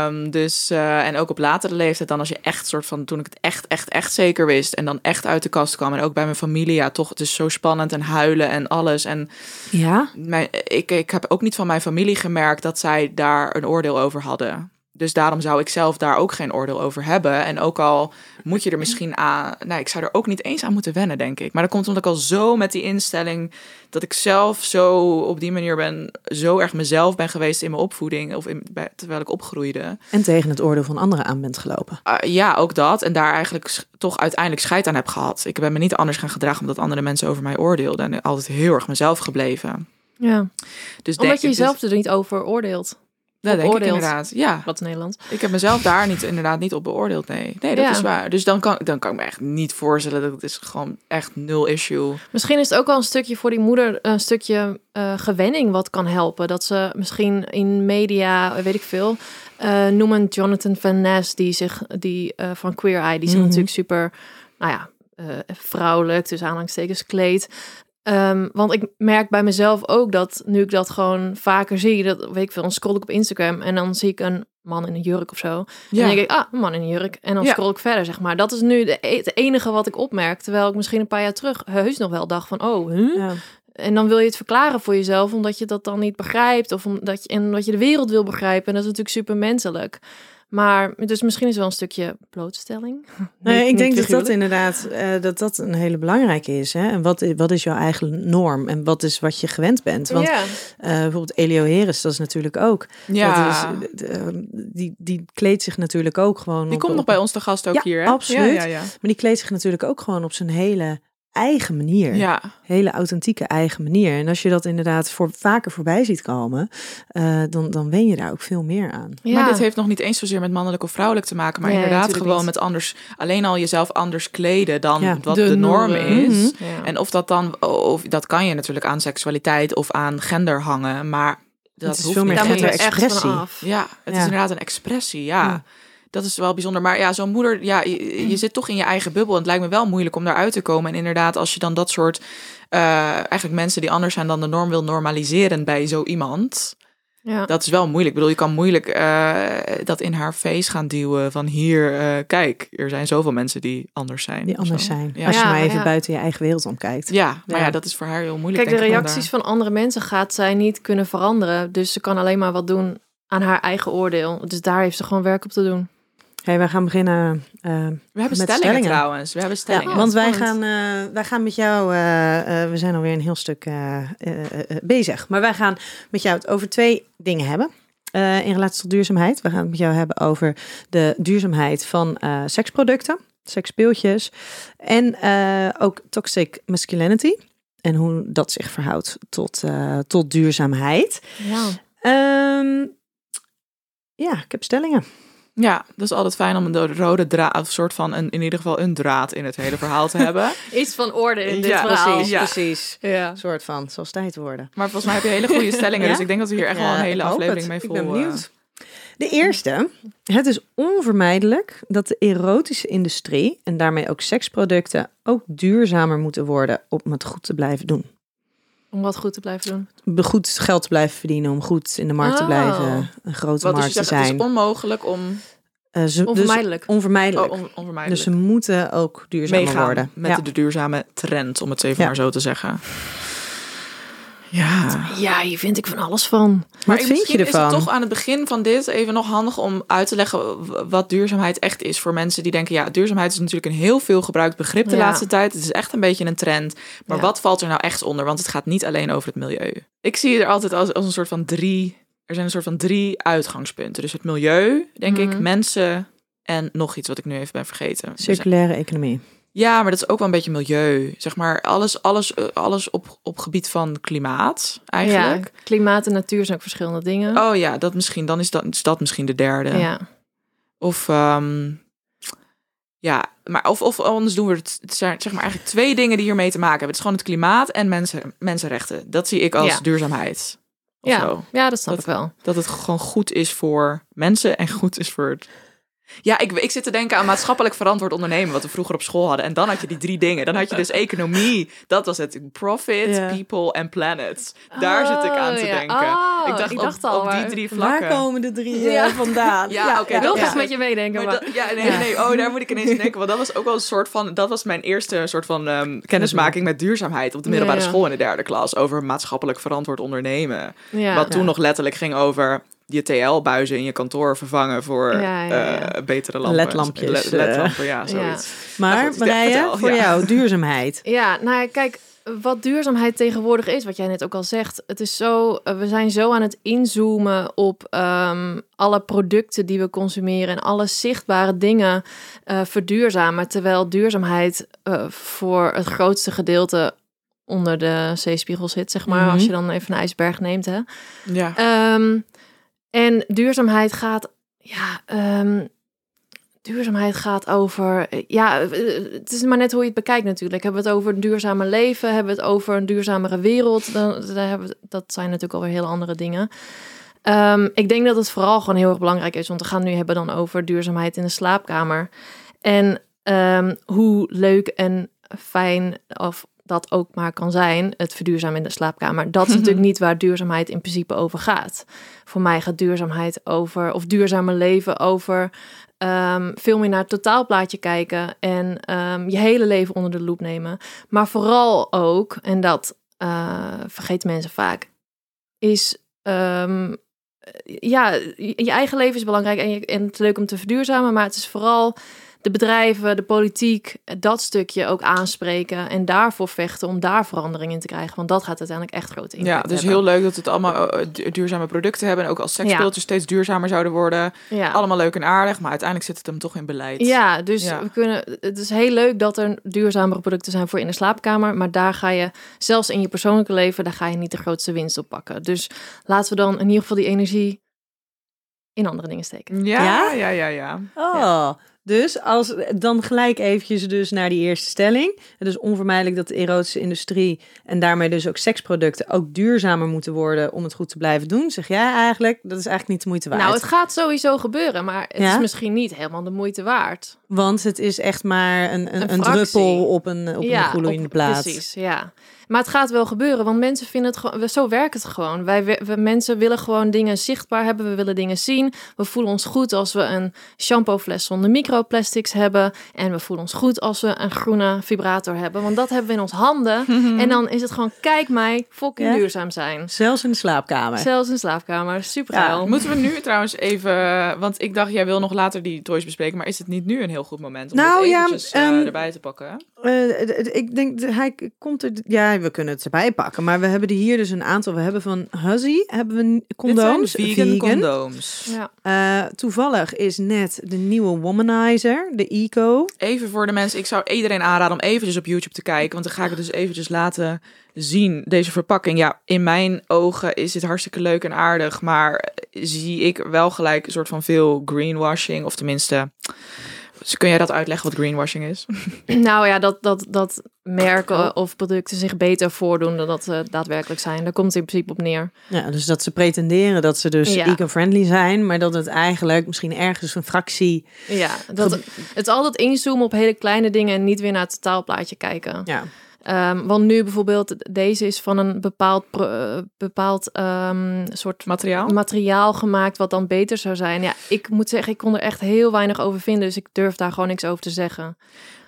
Um, dus, uh, en ook op latere leeftijd dan als je echt soort van... toen ik het echt, echt, echt zeker wist... en dan echt uit de kast kwam. En ook bij mijn familie, ja, toch. Het is zo spannend en huilen en alles. En ja? mijn, ik, ik heb ook niet van mijn familie gemerkt... dat zij daar een oordeel over hadden. Dus daarom zou ik zelf daar ook geen oordeel over hebben. En ook al moet je er misschien aan... Nou, ik zou er ook niet eens aan moeten wennen, denk ik. Maar dat komt omdat ik al zo met die instelling... dat ik zelf zo op die manier ben... zo erg mezelf ben geweest in mijn opvoeding... of in, bij, terwijl ik opgroeide. En tegen het oordeel van anderen aan bent gelopen. Uh, ja, ook dat. En daar eigenlijk sch- toch uiteindelijk scheid aan heb gehad. Ik ben me niet anders gaan gedragen... omdat andere mensen over mij oordeelden. En altijd heel erg mezelf gebleven. Ja. Dus omdat denk, je jezelf dus... er niet over oordeelt. Dat denk ik inderdaad, ja. Wat in Nederland. Ik heb mezelf daar niet, inderdaad niet op beoordeeld, nee. Nee, dat ja. is waar. Dus dan kan, dan kan ik me echt niet voorstellen dat het is gewoon echt nul issue. Misschien is het ook wel een stukje voor die moeder, een stukje uh, gewenning wat kan helpen. Dat ze misschien in media, weet ik veel, uh, noemen Jonathan van Ness, die zich, die uh, van Queer Eye, die zich mm-hmm. natuurlijk super, nou ja, uh, vrouwelijk, dus aanhalingstekens kleedt. Um, want ik merk bij mezelf ook dat nu ik dat gewoon vaker zie, dat weet ik veel, dan scroll ik op Instagram en dan zie ik een man in een jurk of zo. Ja. En dan denk ik, ah, een man in een jurk. En dan ja. scroll ik verder, zeg maar. Dat is nu de, het enige wat ik opmerk, terwijl ik misschien een paar jaar terug heus nog wel dacht van, oh, huh? Ja. En dan wil je het verklaren voor jezelf, omdat je dat dan niet begrijpt of omdat je, en omdat je de wereld wil begrijpen. En dat is natuurlijk super menselijk. Maar dus misschien is wel een stukje blootstelling. Nee, niet, ik denk dat dat inderdaad uh, dat dat een hele belangrijke is. Hè? En wat, wat is jouw eigen norm? En wat is wat je gewend bent? Want yeah. uh, bijvoorbeeld Elio Heres, dat is natuurlijk ook. Ja. Dat is, uh, die, die kleedt zich natuurlijk ook gewoon... Die op, komt nog bij ons te gast ook ja, hier. Hè? Absoluut. Ja, ja, ja. Maar die kleedt zich natuurlijk ook gewoon op zijn hele... eigen manier, ja. hele authentieke eigen manier. En als je dat inderdaad voor vaker voorbij ziet komen, uh, dan, dan wen je daar ook veel meer aan. Ja. Maar dit heeft nog niet eens zozeer met mannelijk of vrouwelijk te maken, maar nee, inderdaad gewoon niet. Met anders, alleen al jezelf anders kleden dan ja, wat de, de norm normen. Is. Mm-hmm. Ja. En of dat dan, of dat kan je natuurlijk aan seksualiteit of aan gender hangen, maar dat het is hoeft veel meer gender-expressie. Ja, het ja. is inderdaad een expressie, ja. ja. Dat is wel bijzonder. Maar ja, zo'n moeder... ja, je, je zit toch in je eigen bubbel. En het lijkt me wel moeilijk om daaruit te komen. En inderdaad, als je dan dat soort... Uh, eigenlijk mensen die anders zijn dan de norm... wil normaliseren bij zo iemand... Ja. Dat is wel moeilijk. Ik bedoel, je kan moeilijk uh, dat in haar face gaan duwen. Van hier, uh, kijk, er zijn zoveel mensen die anders zijn. Die anders zo. zijn. Ja. Als je ja, maar even ja. buiten je eigen wereld omkijkt. Ja, maar ja. ja, dat is voor haar heel moeilijk. Kijk, denk de reacties van, daar... van andere mensen gaat zij niet kunnen veranderen. Dus ze kan alleen maar wat doen aan haar eigen oordeel. Dus daar heeft ze gewoon werk op te doen. Hey, wij gaan beginnen uh, we hebben met stellingen, stellingen trouwens. We hebben stellingen. Ja, want wij gaan, uh, wij gaan met jou... Uh, uh, we zijn alweer een heel stuk uh, uh, uh, bezig. Maar wij gaan met jou het over twee dingen hebben. Uh, in relatie tot duurzaamheid. We gaan het met jou hebben over de duurzaamheid van uh, seksproducten. Seksspeeltjes. En uh, ook toxic masculinity. En hoe dat zich verhoudt tot, uh, tot duurzaamheid. Ja. Um, ja, ik heb stellingen. Ja, dat is altijd fijn om een rode draad, of soort van een, in ieder geval een draad in het hele verhaal te hebben. Iets van orde in dit ja, verhaal. Precies, ja, precies. Ja. Soort van, zoals tijd worden. Maar volgens mij heb je hele goede stellingen, ja? Dus ik denk dat we hier echt ja, wel een hele aflevering het. mee vol... Ik ben benieuwd. De eerste, het is onvermijdelijk dat de erotische industrie en daarmee ook seksproducten ook duurzamer moeten worden om het goed te blijven doen. Om wat goed te blijven doen? Goed geld te blijven verdienen. Om goed in de markt oh. te blijven. Een grote wat markt dus te zijn. Het is onmogelijk om... Uh, ze, onvermijdelijk. Dus onvermijdelijk. Oh, on, onvermijdelijk. Dus ze moeten ook duurzamer Meegaan worden. Met ja. de duurzame trend, om het even ja. maar zo te zeggen. Ja. ja, hier vind ik van alles van. Maar wat vind je ervan? Is het toch aan het begin van dit even nog handig om uit te leggen wat duurzaamheid echt is voor mensen die denken, ja, duurzaamheid is natuurlijk een heel veel gebruikt begrip de ja. laatste tijd. Het is echt een beetje een trend. Maar ja. wat valt er nou echt onder? Want het gaat niet alleen over het milieu. Ik zie er altijd als, als een soort van drie, er zijn een soort van drie uitgangspunten. Dus het milieu, denk mm-hmm. ik, mensen en nog iets wat ik nu even ben vergeten. Circulaire economie. Ja, maar dat is ook wel een beetje milieu. Zeg maar alles, alles, alles op, op gebied van klimaat eigenlijk. Ja, klimaat en natuur zijn ook verschillende dingen. Oh ja, dat misschien. Dan is dat, is dat misschien de derde. Ja. Of um, ja, maar of, of anders doen we het. Het zijn zeg maar eigenlijk twee dingen die hiermee te maken hebben. Het is gewoon het klimaat en mensen, mensenrechten. Dat zie ik als ja. duurzaamheid. Ja. Zo. Ja, dat snap dat, ik wel. Dat het gewoon goed is voor mensen en goed is voor het. Ja, ik, ik zit te denken aan maatschappelijk verantwoord ondernemen, wat we vroeger op school hadden. En dan had je die drie dingen. Dan had je dus economie. Dat was het. Profit, yeah. people en planet. Daar oh, zit ik aan te ja. denken. Oh, ik dacht, ik dacht op, al op die drie vlakken. Waar komen de drie ja. vandaan? Ja, ja, okay, ja, dat gaat ja. met je meedenken. Maar maar. Dat, ja, nee, ja. nee, oh, daar moet ik ineens aan denken. Want dat was ook wel een soort van, dat was mijn eerste soort van um, kennismaking met duurzaamheid op de middelbare ja, ja. school in de derde klas. Over maatschappelijk verantwoord ondernemen. Ja, wat toen ja. nog letterlijk ging over je T L-buizen in je kantoor vervangen voor ja, ja, ja. Uh, betere lampen. Ledlampjes. Led, ledlampen, ja, zoiets. Ja. Maar nou Marije, voor ja. jou, duurzaamheid. Ja, nou kijk, wat duurzaamheid tegenwoordig is, wat jij net ook al zegt. Het is zo, we zijn zo aan het inzoomen op um, alle producten die we consumeren en alle zichtbare dingen uh, verduurzamen. Terwijl duurzaamheid uh, voor het grootste gedeelte onder de zeespiegel zit, zeg maar. Mm-hmm. Als je dan even een ijsberg neemt, hè. Ja. Um, En duurzaamheid gaat, ja, um, duurzaamheid gaat over, ja, het is maar net hoe je het bekijkt natuurlijk. Hebben we het over een duurzame leven, hebben we het over een duurzamere wereld, dan, dan hebben we, dat zijn natuurlijk alweer heel andere dingen. Um, ik denk dat het vooral gewoon heel erg belangrijk is, want we gaan het nu hebben dan over duurzaamheid in de slaapkamer. En um, hoe leuk en fijn of dat ook maar kan zijn, het verduurzamen in de slaapkamer. Dat is natuurlijk niet waar duurzaamheid in principe over gaat. Voor mij gaat duurzaamheid over, of duurzame leven over um, veel meer naar het totaalplaatje kijken en um, je hele leven onder de loep nemen. Maar vooral ook, en dat uh, vergeten mensen vaak, is um, ja, je eigen leven is belangrijk en, je, en het is leuk om te verduurzamen, maar het is vooral de bedrijven, de politiek, dat stukje ook aanspreken en daarvoor vechten om daar verandering in te krijgen. Want dat gaat uiteindelijk echt groot impact hebben. Ja, dus heel leuk dat het allemaal duurzame producten hebben. En ook als seksspeeltjes ja. steeds duurzamer zouden worden. Ja. Allemaal leuk en aardig, maar uiteindelijk zit het hem toch in beleid. Ja, dus ja. we kunnen. Het is heel leuk dat er duurzamere producten zijn voor in de slaapkamer. Maar daar ga je, zelfs in je persoonlijke leven, daar ga je niet de grootste winst op pakken. Dus laten we dan in ieder geval die energie in andere dingen steken. Ja, ja, ja, ja. ja. Oh. Ja. Dus als, dan gelijk eventjes dus naar die eerste stelling. Het is onvermijdelijk dat de erotische industrie en daarmee dus ook seksproducten ook duurzamer moeten worden om het goed te blijven doen. Zeg jij eigenlijk, dat is eigenlijk niet de moeite waard. Nou, het gaat sowieso gebeuren, maar het ja? is misschien niet helemaal de moeite waard. Want het is echt maar een, een, een, een druppel op een, op ja, een gloeiende plaat. Precies, ja. Maar het gaat wel gebeuren, want mensen vinden het gewoon, zo werkt het gewoon. Wij we, mensen willen gewoon dingen zichtbaar hebben, we willen dingen zien. We voelen ons goed als we een shampoofles zonder microplastics hebben. En we voelen ons goed als we een groene vibrator hebben, want dat hebben we in ons handen. Mm-hmm. En dan is het gewoon, kijk mij, fucking ja. duurzaam zijn. Zelfs in de slaapkamer. Zelfs in de slaapkamer, super geil. Ja. Moeten we nu trouwens even, want ik dacht, jij wil nog later die toys bespreken, maar is het niet nu een heel goed moment om nou, dit eventjes ja, um, uh, erbij te pakken? Uh, ik denk, hij komt er, ja, we kunnen het erbij pakken, maar we hebben er hier dus een aantal. We hebben van Huzzy hebben we condooms, vegan, vegan condooms. Ja. Uh, toevallig is net de nieuwe Womanizer, de Eco. Even voor de mensen, ik zou iedereen aanraden om eventjes op YouTube te kijken, want dan ga ik het dus eventjes laten zien, deze verpakking. Ja, in mijn ogen is dit hartstikke leuk en aardig, maar zie ik wel gelijk een soort van veel greenwashing, of tenminste. Dus kun jij dat uitleggen wat greenwashing is? Nou ja, dat, dat, dat merken of producten zich beter voordoen dan dat ze daadwerkelijk zijn. Daar komt het in principe op neer. Ja, dus dat ze pretenderen dat ze dus ja. eco-friendly zijn, maar dat het eigenlijk misschien ergens een fractie. Ja, dat, het is altijd inzoomen op hele kleine dingen en niet weer naar het totaalplaatje kijken. Ja. Um, want nu bijvoorbeeld, deze is van een bepaald, uh, bepaald um, soort materiaal? materiaal gemaakt wat dan beter zou zijn. Ja, ik moet zeggen, ik kon er echt heel weinig over vinden, dus ik durf daar gewoon niks over te zeggen.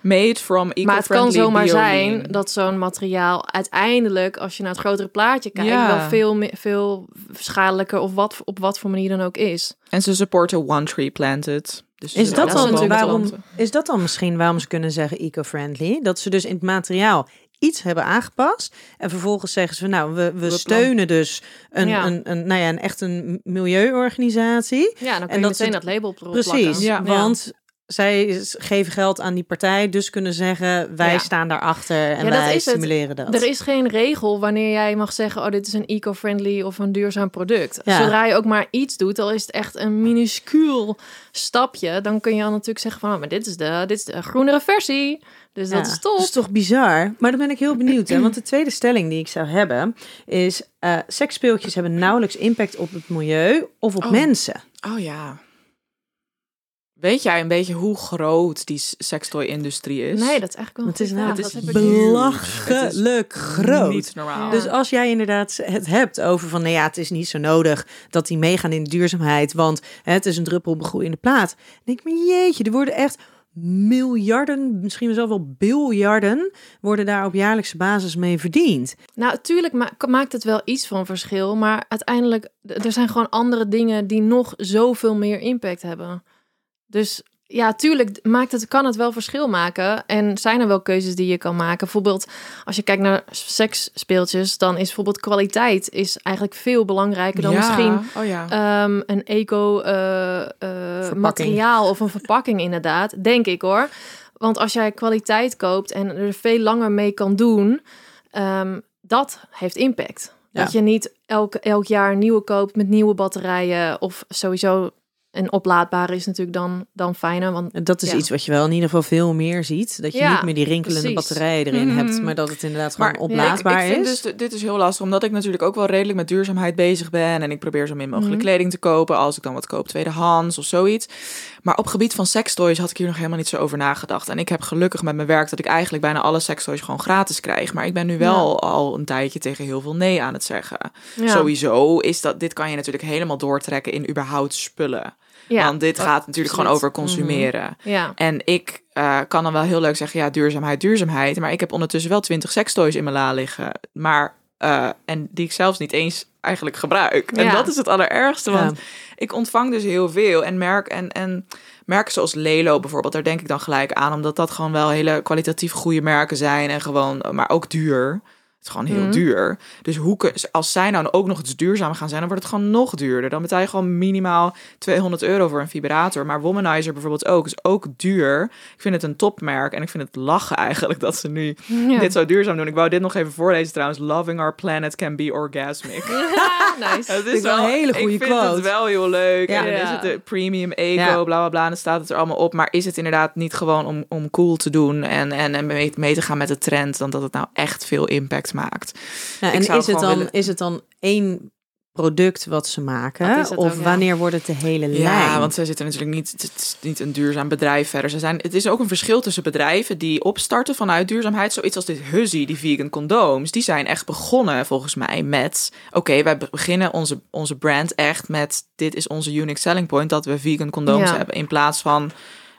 Made from eco-friendly. Maar het kan zomaar bio-lean. Zijn dat zo'n materiaal uiteindelijk, als je naar het grotere plaatje kijkt, ja. wel veel, me- veel schadelijker of wat, op wat voor manier dan ook is. En ze supporten one tree planted. Dus is, dat dan dan waarom, is dat dan misschien waarom ze kunnen zeggen eco-friendly? Dat ze dus in het materiaal iets hebben aangepast. En vervolgens zeggen ze, nou, we, we, we steunen dus een, ja. een, een, nou ja, een echt een milieuorganisatie. Ja, dan kun je en dat meteen het, dat label erop plakken. Precies, ja. want zij geven geld aan die partij, dus kunnen zeggen wij ja. staan daarachter en ja, wij dat stimuleren dat. Er is geen regel wanneer jij mag zeggen, oh, dit is een eco-friendly of een duurzaam product. Ja. Zodra je ook maar iets doet, al is het echt een minuscuul stapje, dan kun je al natuurlijk zeggen van, oh, maar dit is de, dit is de groenere versie. Dus ja, dat is tof. Dat is toch bizar? Maar dan ben ik heel benieuwd. Hè? Want de tweede stelling die ik zou hebben is, uh, seksspeeltjes hebben nauwelijks impact op het milieu of op oh. mensen. Oh ja. Weet jij een beetje hoe groot die sekstoy-industrie is? Nee, dat is eigenlijk wel het is, nou, het is dat belachelijk is groot. Niet normaal. Dus als jij inderdaad het hebt over van, nou ja, het is niet zo nodig dat die meegaan in de duurzaamheid, want hè, het is een druppel op een groeiende plaat. Dan denk ik, maar jeetje, er worden echt miljarden, misschien zelfs wel biljarden, worden daar op jaarlijkse basis mee verdiend. Nou, natuurlijk ma- maakt het wel iets van verschil, maar uiteindelijk, er zijn gewoon andere dingen die nog zoveel meer impact hebben. Dus ja, tuurlijk maakt het, kan het wel verschil maken. En zijn er wel keuzes die je kan maken. Bijvoorbeeld, als je kijkt naar seksspeeltjes, dan is bijvoorbeeld kwaliteit is eigenlijk veel belangrijker dan ja. misschien oh ja. um, een eco-materiaal uh, uh, of een verpakking inderdaad. Denk ik hoor. Want als jij kwaliteit koopt en er veel langer mee kan doen, um, dat heeft impact. Ja. Dat je niet elk, elk jaar nieuwe koopt met nieuwe batterijen of sowieso. En oplaadbare is natuurlijk dan, dan fijner. Want, dat is ja. iets wat je wel in ieder geval veel meer ziet. Dat je ja, niet meer die rinkelende precies. batterijen erin mm. hebt. Maar dat het inderdaad maar, gewoon oplaadbaar ja, ik, ik vind is. Dus, dit is heel lastig. Omdat ik natuurlijk ook wel redelijk met duurzaamheid bezig ben. En ik probeer zo min mogelijk mm. kleding te kopen. Als ik dan wat koop, tweedehands of zoiets. Maar op gebied van sextoys had ik hier nog helemaal niet zo over nagedacht. En ik heb gelukkig met mijn werk dat ik eigenlijk bijna alle sextoys gewoon gratis krijg. Maar ik ben nu wel ja. al een tijdje tegen heel veel nee aan het zeggen. Ja. Sowieso is dat, dit kan je natuurlijk helemaal doortrekken in überhaupt spullen. Ja, want dit gaat natuurlijk precies. gewoon over consumeren. Mm-hmm. Ja. En ik uh, kan dan wel heel leuk zeggen, ja, duurzaamheid, duurzaamheid. Maar ik heb ondertussen wel twintig sekstoys in mijn la liggen. Maar, uh, en die ik zelfs niet eens eigenlijk gebruik. Ja. En dat is het allerergste, ja. want ik ontvang dus heel veel. En, merk, en, en merken zoals Lelo bijvoorbeeld, daar denk ik dan gelijk aan. Omdat dat gewoon wel hele kwalitatief goede merken zijn. En gewoon, maar ook duur. Het is gewoon heel mm. duur. Dus hoe, als zij nou ook nog eens duurzaam gaan zijn, dan wordt het gewoon nog duurder. Dan betaal je gewoon minimaal tweehonderd euro voor een vibrator. Maar Womanizer bijvoorbeeld ook, is ook duur. Ik vind het een topmerk en ik vind het lachen eigenlijk dat ze nu ja. dit zo duurzaam doen. Ik wou dit nog even voorlezen trouwens. Loving our planet can be orgasmic. Ja, nice. Het is wel een hele goede quote. Ik vind het wel heel leuk. Ja. En dan is het de premium ego, ja. bla bla bla. En dan staat het er allemaal op. Maar is het inderdaad niet gewoon om, om cool te doen en, en, en mee, mee te gaan met de trend, dan dat het nou echt veel impact maakt. Ja, en is het, dan, willen... is het dan één product wat ze maken? Wat of ook, wanneer ja. wordt het de hele lijn? Ja, want ze zitten natuurlijk niet, het is niet een duurzaam bedrijf verder. Ze zijn, het is ook een verschil tussen bedrijven die opstarten vanuit duurzaamheid. Zoiets als dit Huzzy, die vegan condooms. Die zijn echt begonnen volgens mij met, oké, okay, wij beginnen onze, onze brand echt met, dit is onze unique selling point, dat we vegan condooms ja. hebben. In plaats van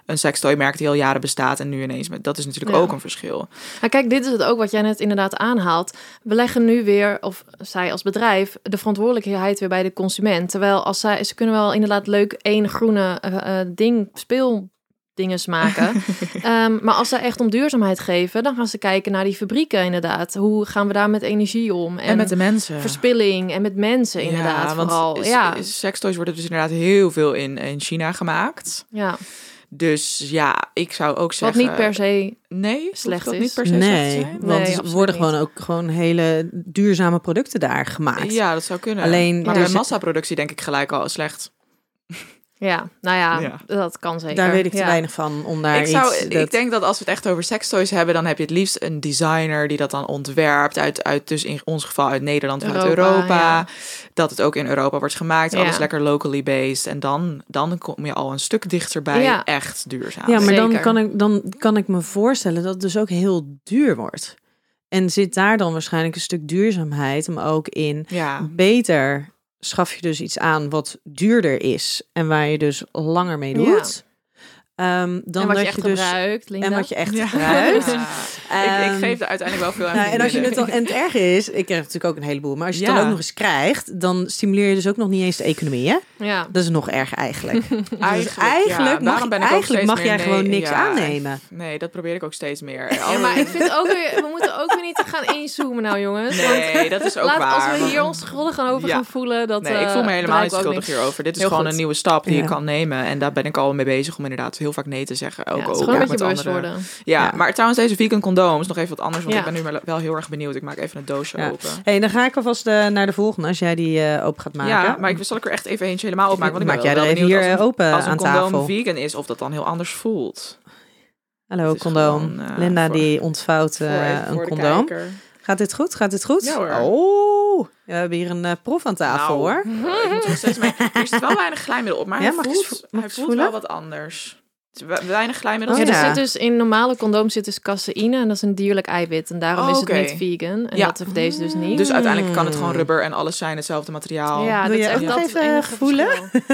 een sextoymerk die al jaren bestaat en nu ineens met. Dat is natuurlijk ja. ook een verschil. Maar kijk, dit is het ook wat jij net inderdaad aanhaalt. We leggen nu weer, of zij als bedrijf, de verantwoordelijkheid weer bij de consument. Terwijl als zij, ze kunnen wel inderdaad leuk één groene uh, ding, speel dingen maken. um, maar als ze echt om duurzaamheid geven, dan gaan ze kijken naar die fabrieken inderdaad. Hoe gaan we daar met energie om? En, en met de mensen. Verspilling en met mensen inderdaad ja, vooral. Want ja. sextoys worden dus inderdaad heel veel in, in China gemaakt. Ja. Dus ja, ik zou ook zeggen... Wat niet per se nee, slecht is. Niet per se nee, slecht zijn. Want nee, er worden gewoon niet. ook gewoon hele duurzame producten daar gemaakt. Ja, dat zou kunnen. Alleen, maar ja. bij massaproductie denk ik gelijk al slecht. Ja, nou ja, ja, dat kan zeker. Daar weet ik te ja. weinig van om daar ik iets... Zou, dat... Ik denk dat als we het echt over sextoys hebben, dan heb je het liefst een designer die dat dan ontwerpt. Uit, uit dus in ons geval uit Nederland, Europa, uit Europa. Ja. Dat het ook in Europa wordt gemaakt. Ja. Alles lekker locally based. En dan, dan kom je al een stuk dichterbij ja. echt duurzaam. Ja, maar dan kan, ik, dan kan ik me voorstellen dat het dus ook heel duur wordt. En zit daar dan waarschijnlijk een stuk duurzaamheid, maar ook in ja. beter... schaf je dus iets aan wat duurder is en waar je dus langer mee doet. Ja. Um, dan en wat dat je echt je dus, gebruikt, Linda. En wat je echt ja. gebruikt. Ja. Um, ik, ik geef er uiteindelijk wel veel aan. Nou, en, als je het dan, en het erg is, ik krijg natuurlijk ook een heleboel, maar als je ja. het dan ook nog eens krijgt, dan stimuleer je dus ook nog niet eens de economie, hè? Ja. Dat is nog erg eigenlijk. Eigenlijk, dus eigenlijk ja. mag, ben ik eigenlijk mag jij nee, gewoon niks ja, aannemen. Nee, dat probeer ik ook steeds meer. Ja, maar ik vind ook weer, we moeten ook weer niet gaan inzoomen nou jongens. Nee, want, dat is ook laat, waar. Als we hier ons schuldig gaan over ja. gaan voelen. Dat, nee, ik voel me helemaal niet schuldig hierover. Dit is heel gewoon goed. Een nieuwe stap die ja. je kan nemen en daar ben ik al mee bezig om inderdaad heel heel vaak nee te zeggen. Ook, ja, ook ja, met anderen. Ja, ja, maar trouwens deze vegan condoom is nog even wat anders. Want ja. ik ben nu wel heel erg benieuwd. Ik maak even het doosje ja. open. Hey, dan ga ik alvast de, naar de volgende als jij die uh, open gaat maken. Ja, maar ik zal ik er echt even eentje helemaal open maken. Want maak ik ben jij wel er even hier als een, open als een aan condoom tafel. Vegan is, of dat dan heel anders voelt. Hallo condoom. Gewoon, uh, Linda voor, die ontvouwt uh, een condoom. Kijker. Gaat dit goed? Gaat dit goed? Ja, hoor. Oh, we hebben hier een uh, prof aan tafel, nou, hoor. Ik moet nog steeds mee. Er zit wel weinig glijmiddel op, maar ja, hij, voelt, vo- hij voelt wel wat anders. Weinig glijmiddel. Oh, ja. Er zit dus in normale condooms zit dus caseïne en dat is een dierlijk eiwit en daarom oh, is het okay. niet vegan en ja. dat heeft deze dus niet. Dus uiteindelijk kan het gewoon rubber en alles zijn hetzelfde materiaal. Ja, dat wil je is echt nog dat even voelen.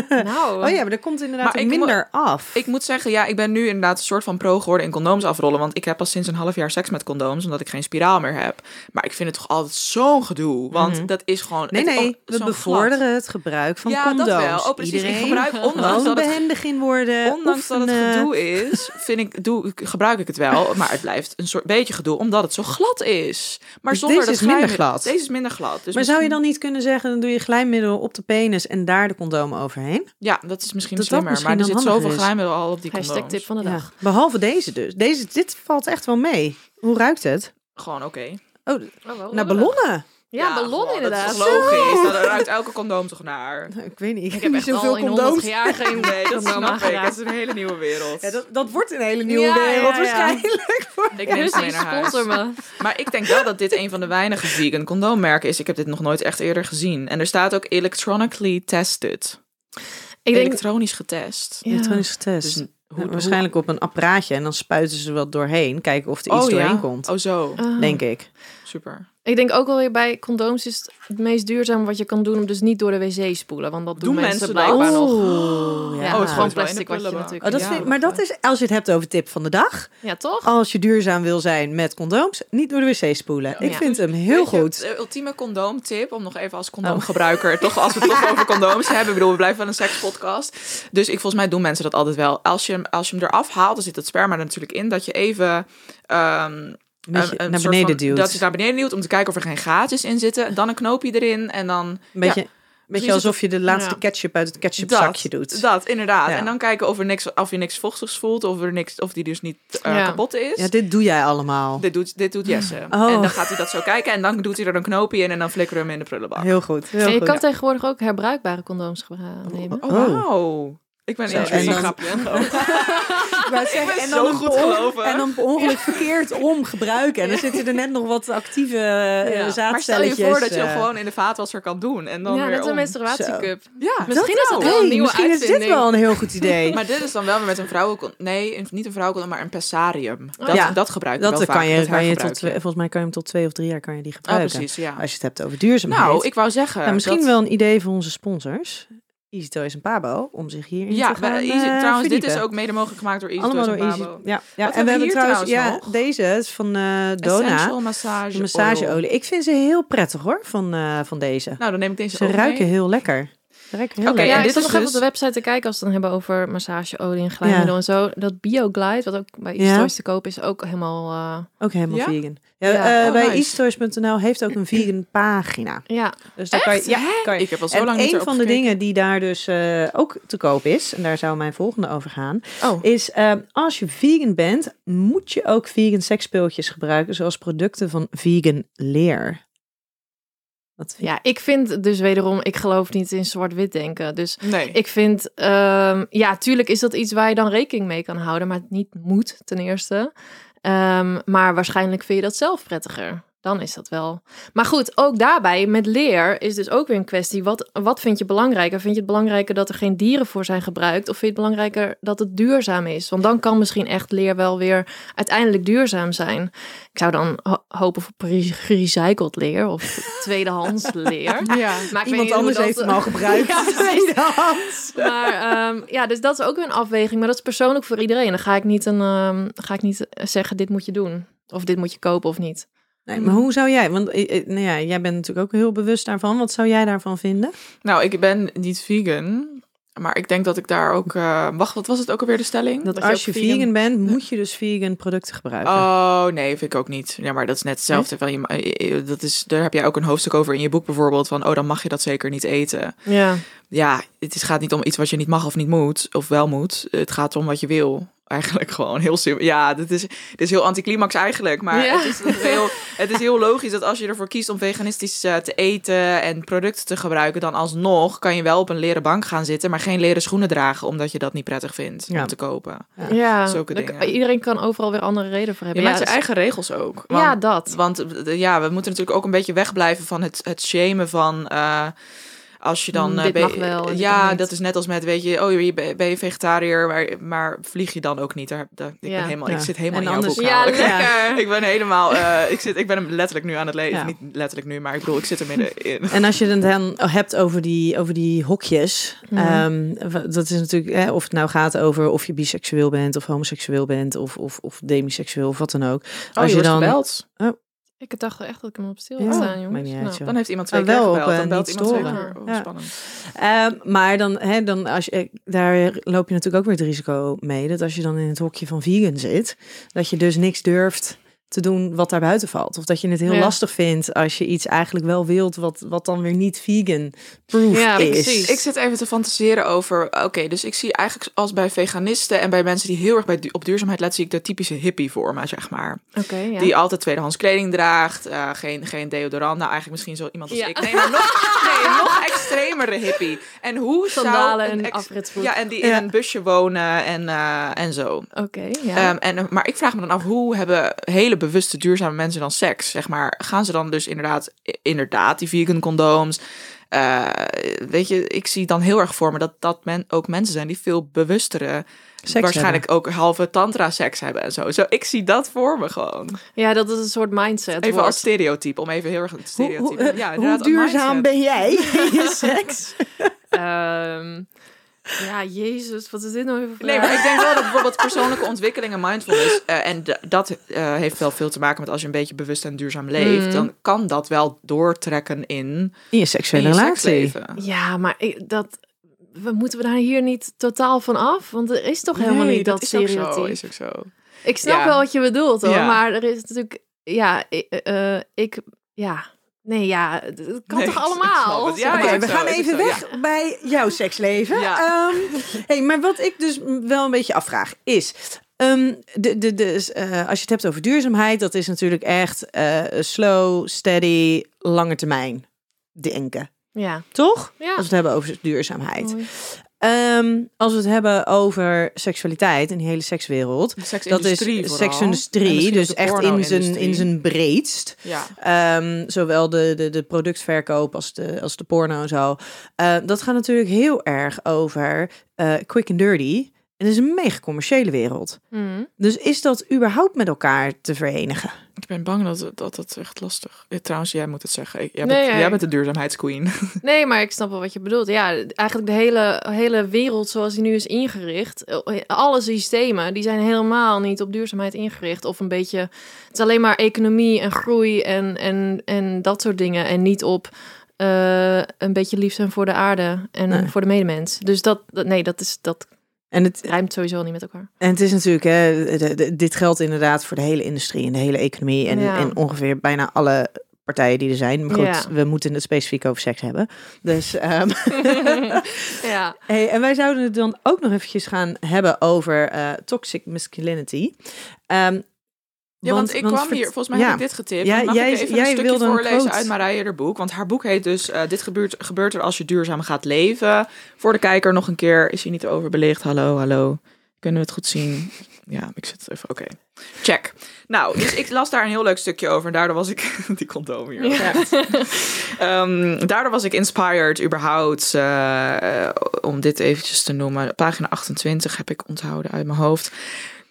Nou. Oh ja, maar er komt inderdaad ik minder mo- af. Ik moet zeggen, ja, ik ben nu inderdaad een soort van pro geworden in condooms afrollen, want ik heb pas sinds een half jaar seks met condooms omdat ik geen spiraal meer heb. Maar ik vind het toch altijd zo'n gedoe, want mm-hmm. dat is gewoon nee nee. Het, oh, we bevorderen glad. Het gebruik van ja, condooms. Ja, dat wel. Oh, precies. Iedereen ik gebruik ondanks dat het behendig in worden, ondanks dat het gedoe is, vind ik, doe, gebruik ik het wel, maar het blijft een soort beetje gedoe, omdat het zo glad is. Maar zonder deze dat is minder glad. Deze is minder glad. Dus maar misschien... zou je dan niet kunnen zeggen, dan doe je glijmiddel op de penis en daar de condoom overheen? Ja, dat is misschien dat slimmer, dat misschien maar er zit zoveel is. Glijmiddel al op die condoom. Hashtag tip van de dag. Ja. Behalve deze dus. Deze, dit valt echt wel mee. Hoe ruikt het? Gewoon oké. Okay. Oh, oh, oh, naar ballonnen. Ja, ja, ballon wow, inderdaad. Dat is logisch. Dat ruikt elke condoom toch naar. Nou, ik weet niet. Ik, ik heb echt zoveel al in honderd jaar geen nee, dat condoom aangeraakt. Dat is een hele nieuwe wereld. Ja, dat, dat wordt een hele nieuwe ja, wereld ja, ja. waarschijnlijk. Ik neem het mee naar huis. Me. Maar ik denk wel dat dit een van de weinige vegan condoommerken is. Ik heb dit nog nooit echt eerder gezien. En er staat ook electronically tested. Ik denk... Elektronisch getest. Ja. Elektronisch getest. Dus Hoe, waarschijnlijk hoe? op een apparaatje en dan spuiten ze wat doorheen. Kijken of er iets oh, doorheen ja? komt. Oh zo. Uh. Denk ik. Super. Ik denk ook wel weer bij condooms is het meest duurzaam wat je kan doen om dus niet door de wc spoelen. Want dat doen, doen mensen blijkbaar oh. nog. Oh, ja. Ja, oh, het is gewoon plastic wat je natuurlijk... Oh, dat ja, vind, maar dat is, als je het hebt over tip van de dag. Ja, toch? Als je duurzaam wil zijn met condooms, niet door de wc spoelen. Ja. Ik ja. vind hem heel je, goed. De ultieme condoomtip, om nog even als condoomgebruiker, oh. toch als we het toch over condooms hebben. Ik bedoel, we blijven wel een sekspodcast. Dus ik, volgens mij doen mensen dat altijd wel. Als je, als je hem eraf haalt, dan zit het sperma er natuurlijk in, dat je even... Um, Een een, een naar beneden van, duwt. Dat je naar beneden duwt om te kijken of er geen gaatjes in zitten. Dan een knoopje erin en dan... Een beetje, ja, beetje alsof je de laatste ja. ketchup uit het ketchupzakje doet. Dat, inderdaad. Ja. En dan kijken of, er niks, of je niks vochtigs voelt. Of, er niks, of die dus niet uh, ja. kapot is. Ja, dit doe jij allemaal. Dit doet, dit doet Jesse. Oh. En dan gaat hij dat zo kijken. En dan doet hij er een knoopje in. En dan flikkeren we hem in de prullenbak. Heel goed. Heel en je goed. kan ja. tegenwoordig ook herbruikbare condooms gebruiken. Nemen. Oh, oh. Wow. Ik ben echt een grapje. En dan goed geloven. En dan per ongeluk verkeerd om gebruiken. En dan zitten er net nog wat actieve ja. zaadcelletjes. Maar stel je voor dat je hem gewoon in de vaatwasser kan doen. En dan ja, weer net om. Een menstruatiecup. Ja, misschien dat is dat wel een hey, nieuwe misschien uitvinding. Misschien is dit wel een heel goed idee. Maar dit is dan wel weer met een vrouwencondom. Nee, niet een vrouwencondom, maar een pessarium. Dat, ja, dat gebruik ik dat wel kan vaak. Je, dat kan je tot, volgens mij kan je hem tot twee of drie jaar kan je die gebruiken. Oh, precies, ja. Als je het hebt over duurzaamheid. Nou, ik wou zeggen... Nou, misschien dat... wel een idee voor onze sponsors... EasyToys en Pabo, om zich hier in ja, te gaan Ja, uh, trouwens, dit is ook mede mogelijk gemaakt door EasyToys en Pabo. Easy, ja, ja. En we hebben trouwens, ja, deze is van uh, Dona. Massage massageolie. Ik vind ze heel prettig, hoor, van, uh, van deze. Nou, dan neem ik deze Ze ruiken mee. heel lekker. Ze ruiken heel okay, lekker. Ja, dit is nog dus... even op de website te kijken als we het dan hebben over massageolie en glijmiddel ja. en zo. Dat Bioglide, wat ook bij EasyToys ja. te koop is, ook helemaal... Uh... Ook helemaal ja? vegan. Ja, ja, uh, oh, bij nice. EasyToys punt n l heeft ook een vegan pagina. Ja, dus daar kan je, ja, kan je. Ik heb al zo en lang niet een van gekeken. De dingen die daar dus uh, ook te koop is, en daar zou mijn volgende over gaan, oh. is uh, als je vegan bent, moet je ook vegan seksspeeltjes gebruiken, zoals producten van vegan leer. Wat vind je? Ja, ik vind dus wederom, ik geloof niet in zwart-wit denken. Dus nee. ik vind, uh, ja, tuurlijk is dat iets waar je dan rekening mee kan houden, maar het niet moet ten eerste. Um, maar waarschijnlijk vind je dat zelf prettiger. Dan is dat wel. Maar goed, ook daarbij met leer is dus ook weer een kwestie. Wat, wat vind je belangrijker? Vind je het belangrijker dat er geen dieren voor zijn gebruikt? Of vind je het belangrijker dat het duurzaam is? Want dan kan misschien echt leer wel weer uiteindelijk duurzaam zijn. Ik zou dan ho- hopen voor gerecycled leer of tweedehands leer. Ja, maar iemand anders dat... heeft hem al gebruikt. Ja, tweedehands. Maar um, ja, dus dat is ook weer een afweging. Maar dat is persoonlijk voor iedereen. Dan ga ik niet, een, um, ga ik niet zeggen dit moet je doen. Of dit moet je kopen of niet. Nee, maar hoe zou jij, want nou ja, jij bent natuurlijk ook heel bewust daarvan. Wat zou jij daarvan vinden? Nou, ik ben niet vegan, maar ik denk dat ik daar ook... Uh, wacht, wat was het ook alweer de stelling? Dat, dat als je, je vegan, vegan bent, moet je dus vegan producten gebruiken. Oh, nee, vind ik ook niet. Ja, maar dat is net hetzelfde. Nee? Van je, dat is, daar heb jij ook een hoofdstuk over in je boek bijvoorbeeld, van oh, dan mag je dat zeker niet eten. Ja. Ja, het is, gaat niet om iets wat je niet mag of niet moet, of wel moet. Het gaat om wat je wil. Eigenlijk gewoon heel simpel. Ja, dit is, dit is heel anticlimax eigenlijk. Maar ja. het, is, het, is heel, het is heel logisch dat als je ervoor kiest om veganistisch uh, te eten en producten te gebruiken, dan alsnog kan je wel op een leren bank gaan zitten, maar geen leren schoenen dragen, omdat je dat niet prettig vindt ja. om te kopen. Ja, ja. Zulke dingen. K- iedereen kan overal weer andere redenen voor hebben. Je ja, maakt ja, zijn dus... eigen regels ook. Want, ja, dat. Want ja, we moeten natuurlijk ook een beetje wegblijven van het, het shamen van... Uh, Als je dan Dit be- mag wel, ja, dat is net als met weet je, oh je ben je vegetariër, maar, maar vlieg je dan ook niet? Daar, daar, ik ja. ben helemaal, ja. ik zit helemaal en in anders, jouw boek. Ja, ja. Ik ben helemaal, uh, ik zit, ik ben hem letterlijk nu aan het lezen, ja. niet letterlijk nu, maar ik bedoel, ik zit er middenin. En als je het dan hebt over die, over die hokjes, mm-hmm. um, dat is natuurlijk, hè, of het nou gaat over of je biseksueel bent, of homoseksueel bent, of of, of demiseksueel, of wat dan ook. Oh, als je, je dan gebeld. Oh, ik dacht echt dat ik hem op stil had ja, staan, jongens. Uit, nou, dan heeft iemand twee ah, keer gebeld. Op, uh, dan belt iemand storen. twee keer. Oh, ja. Spannend. Uh, maar dan, hè, dan als je, daar loop je natuurlijk ook weer het risico mee... dat als je dan in het hokje van vegan zit... dat je dus niks durft te doen wat daar buiten valt. Of dat je het heel ja. lastig vindt als je iets eigenlijk wel wilt... wat, wat dan weer niet vegan-proof ja, is. Precies. Ik zit even te fantaseren over... Oké, okay, dus ik zie eigenlijk als bij veganisten... en bij mensen die heel erg bij du- op duurzaamheid letten... zie ik de typische hippie voor me, zeg maar. Okay, ja. Die altijd tweedehands kleding draagt. Uh, geen, geen deodorant. Nou, eigenlijk misschien zo iemand als ja. ik. Nee, maar nog, nee, nog extremere hippie. En hoe Sandalen zou... Een ex- ja, en die in ja. een busje wonen en, uh, en zo. Oké, okay, ja. Um, en, maar ik vraag me dan af... hoe hebben hele bewuste duurzame mensen dan seks, zeg maar. Gaan ze dan dus inderdaad, inderdaad die vegan condooms. Uh, weet je, ik zie dan heel erg voor me dat dat men ook mensen zijn die veel bewustere seks waarschijnlijk hebben. Ook halve tantra seks hebben en zo. Zo, ik zie dat voor me gewoon. Ja, dat is een soort mindset. Even wordt. Als stereotype, om even heel erg een stereotype. Hoe, hoe, ja, hoe duurzaam ben jij in je seks? um... Ja, jezus, wat is dit nou even? Nee, maar ik denk wel dat bijvoorbeeld persoonlijke ontwikkeling en mindfulness... Uh, en d- dat uh, heeft wel veel te maken met als je een beetje bewust en duurzaam leeft... Mm. dan kan dat wel doortrekken in... In je seksuele relatie. Ja, maar ik, dat... We, moeten we daar hier niet totaal van af? Want er is toch helemaal nee, niet dat, dat stereotype. Is ook zo. Ik snap ja. wel wat je bedoelt, hoor. Ja. Maar er is natuurlijk... Ja, ik... Uh, ik ja... Nee, ja, dat kan nee, toch allemaal? Ja, okay, we zo, gaan even zo, weg ja. bij jouw seksleven. Ja. Um, hey, maar wat ik dus wel een beetje afvraag is... Um, de, de, de, uh, als je het hebt over duurzaamheid... dat is natuurlijk echt uh, slow, steady, lange termijn denken. Ja. Toch? Ja. Als we het hebben over duurzaamheid. Um, als we het hebben over seksualiteit en de hele sekswereld... Dat is seksindustrie, dus echt in zijn, in zijn breedst. Ja. Um, zowel de, de, de productverkoop als de, als de porno en zo. Uh, dat gaat natuurlijk heel erg over uh, quick and dirty. En dat is een mega commerciële wereld. Mm. Dus is dat überhaupt met elkaar te verenigen? Ik ben bang dat dat, dat echt lastig is. Trouwens, jij moet het zeggen. Jij bent, nee, jij ja. bent de duurzaamheidsqueen. Nee, maar ik snap wel wat je bedoelt. Ja, eigenlijk de hele, hele wereld zoals die nu is ingericht. Alle systemen, die zijn helemaal niet op duurzaamheid ingericht. Of een beetje... Het is alleen maar economie en groei en, en, en dat soort dingen. En niet op... Uh, een beetje lief zijn voor de aarde en nee. voor de medemens. Dus dat... dat nee, dat is... dat. En het rijmt sowieso niet met elkaar. En het is natuurlijk, hè, de, de, dit geldt inderdaad voor de hele industrie en de hele economie. En, ja. en ongeveer bijna alle partijen die er zijn. Maar goed, ja. we moeten het specifiek over seks hebben. Dus, um... ja. Hey, en wij zouden het dan ook nog eventjes gaan hebben over uh, toxic masculinity. Um, Ja, want, want ik want kwam vert... hier, volgens mij ja. heb ik dit getipt. Ja, mag jij, ik even jij een stukje voorlezen een uit Marije haar boek? Want haar boek heet dus, uh, dit gebeurt, gebeurt er als je duurzaam gaat leven. Voor de kijker nog een keer, is hij niet overbelicht? Hallo, hallo, kunnen we het goed zien? Ja, ik zit even, oké. Okay. Check. Nou, dus ik las daar een heel leuk stukje over. En daardoor was ik... Die condoom hier. Ja. Um, daardoor was ik inspired überhaupt... Uh, om dit eventjes te noemen. Pagina achtentwintig heb ik onthouden uit mijn hoofd.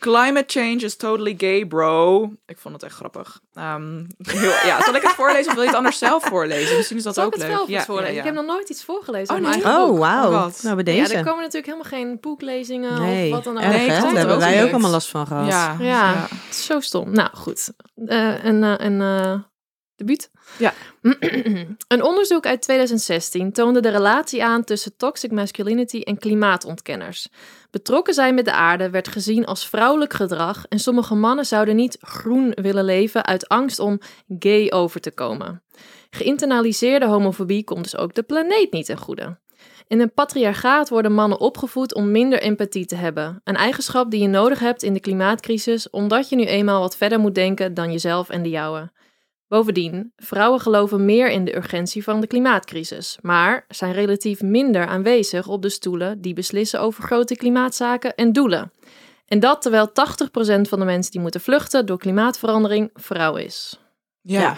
Climate change is totally gay, bro. Ik vond het echt grappig. Um, heel, ja, zal ik het voorlezen of wil je het anders zelf voorlezen? Misschien is dat zal ook leuk. Ja, ja, ja. Ik heb nog nooit iets voorgelezen. Oh, nee. oh wauw. Oh, nou, bij deze. Ja, er komen natuurlijk helemaal geen boeklezingen nee. of wat dan ook. Nee, daar hebben ook wij leuk. Ook allemaal last van gehad. Ja, ja. ja. Zo stom. Nou, goed. Uh, en... Uh, en uh... Debuut. Ja. Een onderzoek uit tweeduizend zestien toonde de relatie aan tussen toxic masculinity en klimaatontkenners. Betrokken zijn met de aarde werd gezien als vrouwelijk gedrag en sommige mannen zouden niet groen willen leven uit angst om gay over te komen. Geïnternaliseerde homofobie komt dus ook de planeet niet ten goede. In een patriarchaat worden mannen opgevoed om minder empathie te hebben. Een eigenschap die je nodig hebt in de klimaatcrisis, omdat je nu eenmaal wat verder moet denken dan jezelf en de jouwe. Bovendien, vrouwen geloven meer in de urgentie van de klimaatcrisis, maar zijn relatief minder aanwezig op de stoelen die beslissen over grote klimaatzaken en doelen. En dat terwijl tachtig procent van de mensen die moeten vluchten door klimaatverandering vrouw is. Ja, ja.